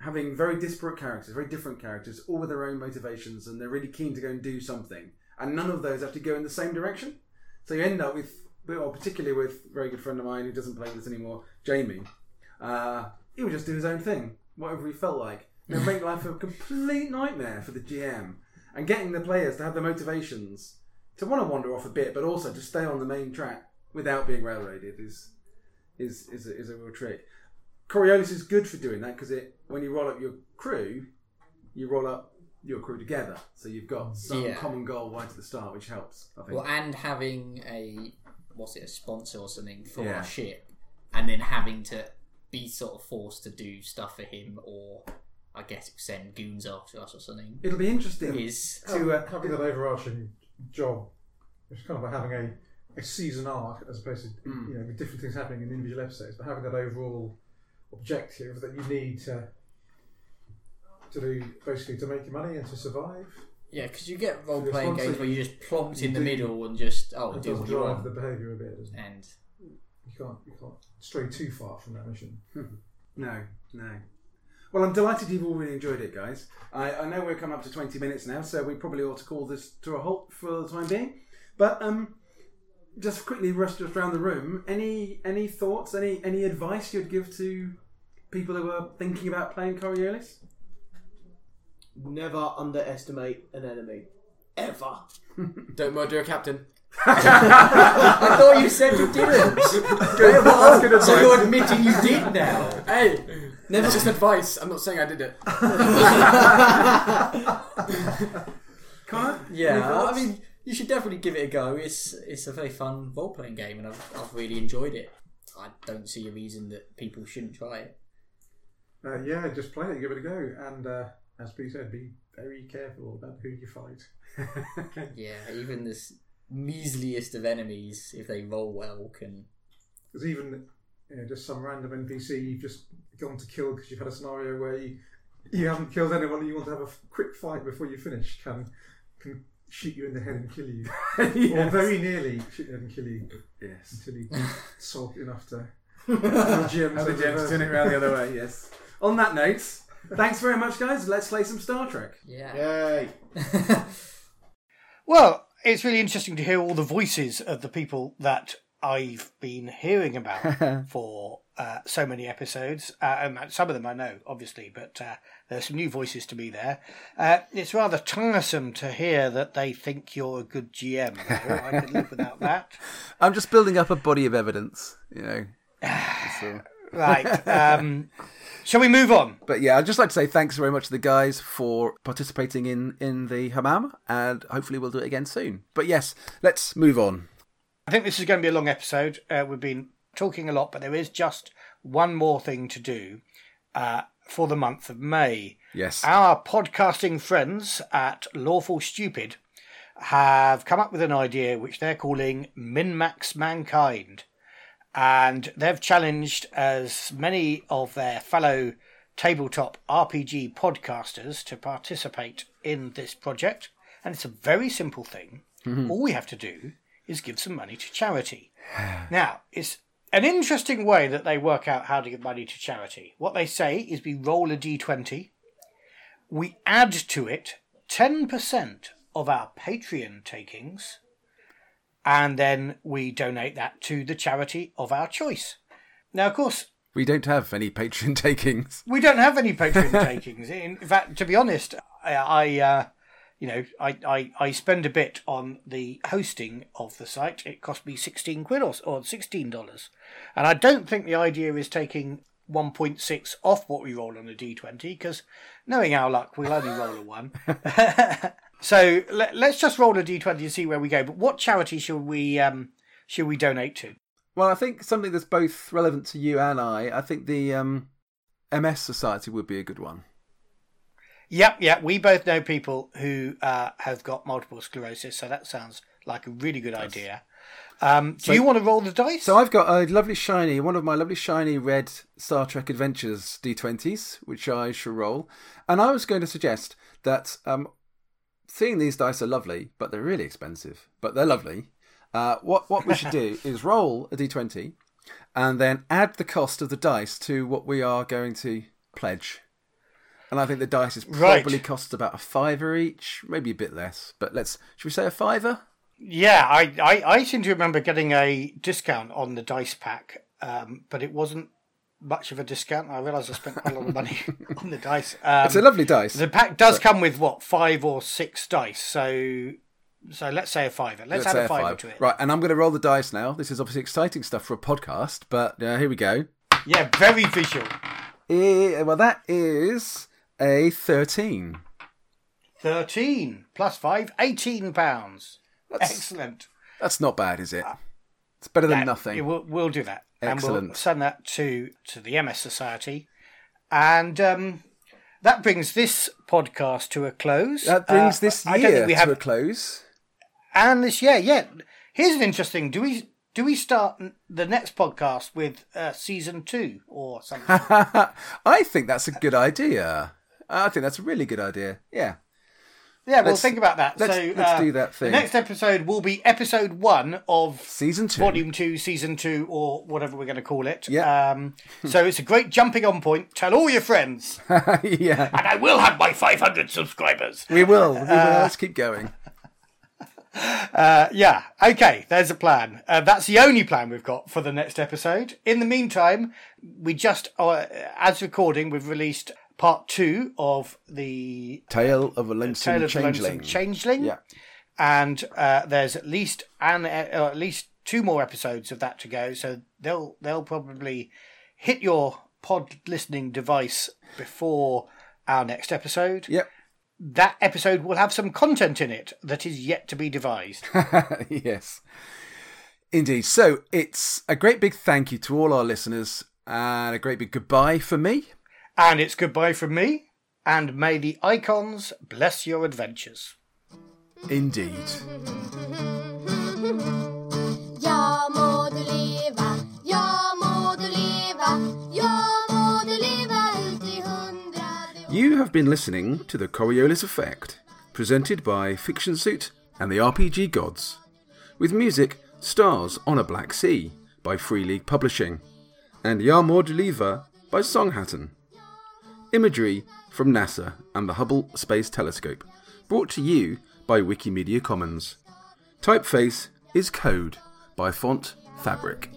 having very disparate characters, very different characters, all with their own motivations, and they're really keen to go and do something. And none of those actually go in the same direction. So you end up particularly with a very good friend of mine who doesn't play with us anymore, Jamie. He would just do his own thing, whatever he felt like. And it would make life a complete nightmare for the GM. And getting the players to have the motivations to want to wander off a bit, but also to stay on the main track without being railroaded is a real trick. Coriolis is good for doing that because when you roll up your crew together. So you've got some common goal right at the start, which helps, I think. Well, and having a sponsor or something for our ship, and then having to be sort of forced to do stuff for him, or I guess send goons after us or something. It'll be interesting to having that overarching job. It's kind of like having a season arc as opposed to with different things happening in individual episodes, but having that overall objective that you need to do basically to make your money and to survive. Yeah, because you get role playing games where you just plonk in the middle and just do what you want. The behaviour a bit, doesn't it? And you can't stray too far from that mission. No. Well, I'm delighted you've all really enjoyed it, guys. I know we're coming up to 20 minutes now, so we probably ought to call this to a halt for the time being. But just quickly, rest us around the room. Any thoughts? Any advice you'd give to people who are thinking about playing Coriolis? Never underestimate an enemy. Ever. Don't murder a captain. I thought you said you didn't. So you're admitting you did now. Hey, never just advice. I'm not saying I did it. Can't? Yeah, I mean, you should definitely give it a go. It's a very fun role playing game, and I've really enjoyed it. I don't see a reason that people shouldn't try it. Yeah, just play it, give it a go, and as Bea said, be very careful about who you fight. Yeah, even this measliest of enemies, if they roll well, can. There's even just some random NPC you've just gone to kill because you've had a scenario where you haven't killed anyone and you want to have a quick fight before you finish can shoot you in the head and kill you. Yes. Or very nearly shoot you in the head and kill you. Yes. Until you salt enough to have the gems turn it around the other way. Yes. On that note, thanks very much, guys. Let's play some Star Trek. Yeah. Yay. Well, it's really interesting to hear all the voices of the people that I've been hearing about for so many episodes. And some of them I know, obviously, but there's some new voices to me there. It's rather tiresome to hear that they think you're a good GM. I could live without that. I'm just building up a body of evidence, you know. Right. Shall we move on? But yeah, I'd just like to say thanks very much to the guys for participating in the hammam, and hopefully we'll do it again soon. But yes, let's move on. I think this is going to be a long episode. We've been talking a lot, but there is just one more thing to do for the month of May. Yes. Our podcasting friends at Lawful Stupid have come up with an idea which they're calling Min-Max Mankind. And they've challenged as many of their fellow tabletop RPG podcasters to participate in this project. And it's a very simple thing. Mm-hmm. All we have to do is give some money to charity. Now, it's an interesting way that they work out how to give money to charity. What they say is we roll a D20. We add to it 10% of our Patreon takings, and then we donate that to the charity of our choice. Now, of course, we don't have any Patreon takings. We don't have any Patreon takings. In fact, to be honest, I spend a bit on the hosting of the site. It cost me £16 or $16, and I don't think the idea is taking 1.6 off what we roll on a D20, because knowing our luck, we'll only roll a one. So let's just roll a D20 and see where we go. But what charity should we donate to? Well, I think something that's both relevant to you and I think the MS Society would be a good one. Yeah. We both know people who have got multiple sclerosis, so that sounds like a really good idea. Do you want to roll the dice? So I've got one of my lovely shiny red Star Trek Adventures D20s, which I shall roll. And I was going to suggest that... seeing these dice are lovely, but they're really expensive. But they're lovely. What we should do is roll a d20 and then add the cost of the dice to what we are going to pledge. And I think the dice is probably costs about a £5 each, maybe a bit less. But should we say a £5? Yeah, I seem to remember getting a discount on the dice pack, but it wasn't much of a discount. I realise I spent quite a lot of money on the dice. It's a lovely dice. The pack does come with, 5 or 6 dice. So let's say a £5. Let's add a £5 to it. Right, and I'm going to roll the dice now. This is obviously exciting stuff for a podcast, but here we go. Yeah, very visual. Well, that is a 13. 13 plus 5, £18. Excellent. That's not bad, is it? It's better than nothing. We'll do that. Excellent. And we'll send that to the MS Society. And that brings this podcast to a close. That brings this year to a close. And this year, yeah. Here's an interesting... Do we start the next podcast with Season 2 or something? I think that's a good idea. I think that's a really good idea. Yeah. Yeah, we'll think about that. Let's do that thing. The next episode will be episode 1 of Season 2. Volume 2, Season 2, or whatever we're going to call it. Yeah. So it's a great jumping on point. Tell all your friends. Yeah. And I will have my 500 subscribers. We will. Let's keep going. Yeah. Okay, there's a plan. That's the only plan we've got for the next episode. In the meantime, we just, as recording, we've released... Part 2 of the Tale of a Lonesome Changeling. and there's at least two more episodes of that to go. So they'll probably hit your pod listening device before our next episode. Yep. That episode will have some content in it that is yet to be devised. Yes, indeed. So it's a great big thank you to all our listeners and a great big goodbye from me. And it's goodbye from me. And may the icons bless your adventures. Indeed. You have been listening to The Coriolis Effect, presented by Fiction Suit and the RPG Gods, with music Stars on a Black Sea by Free League Publishing and Yarmor Deliva by Songhattan. Imagery from NASA and the Hubble Space Telescope, brought to you by Wikimedia Commons. Typeface is Code by Font Fabric.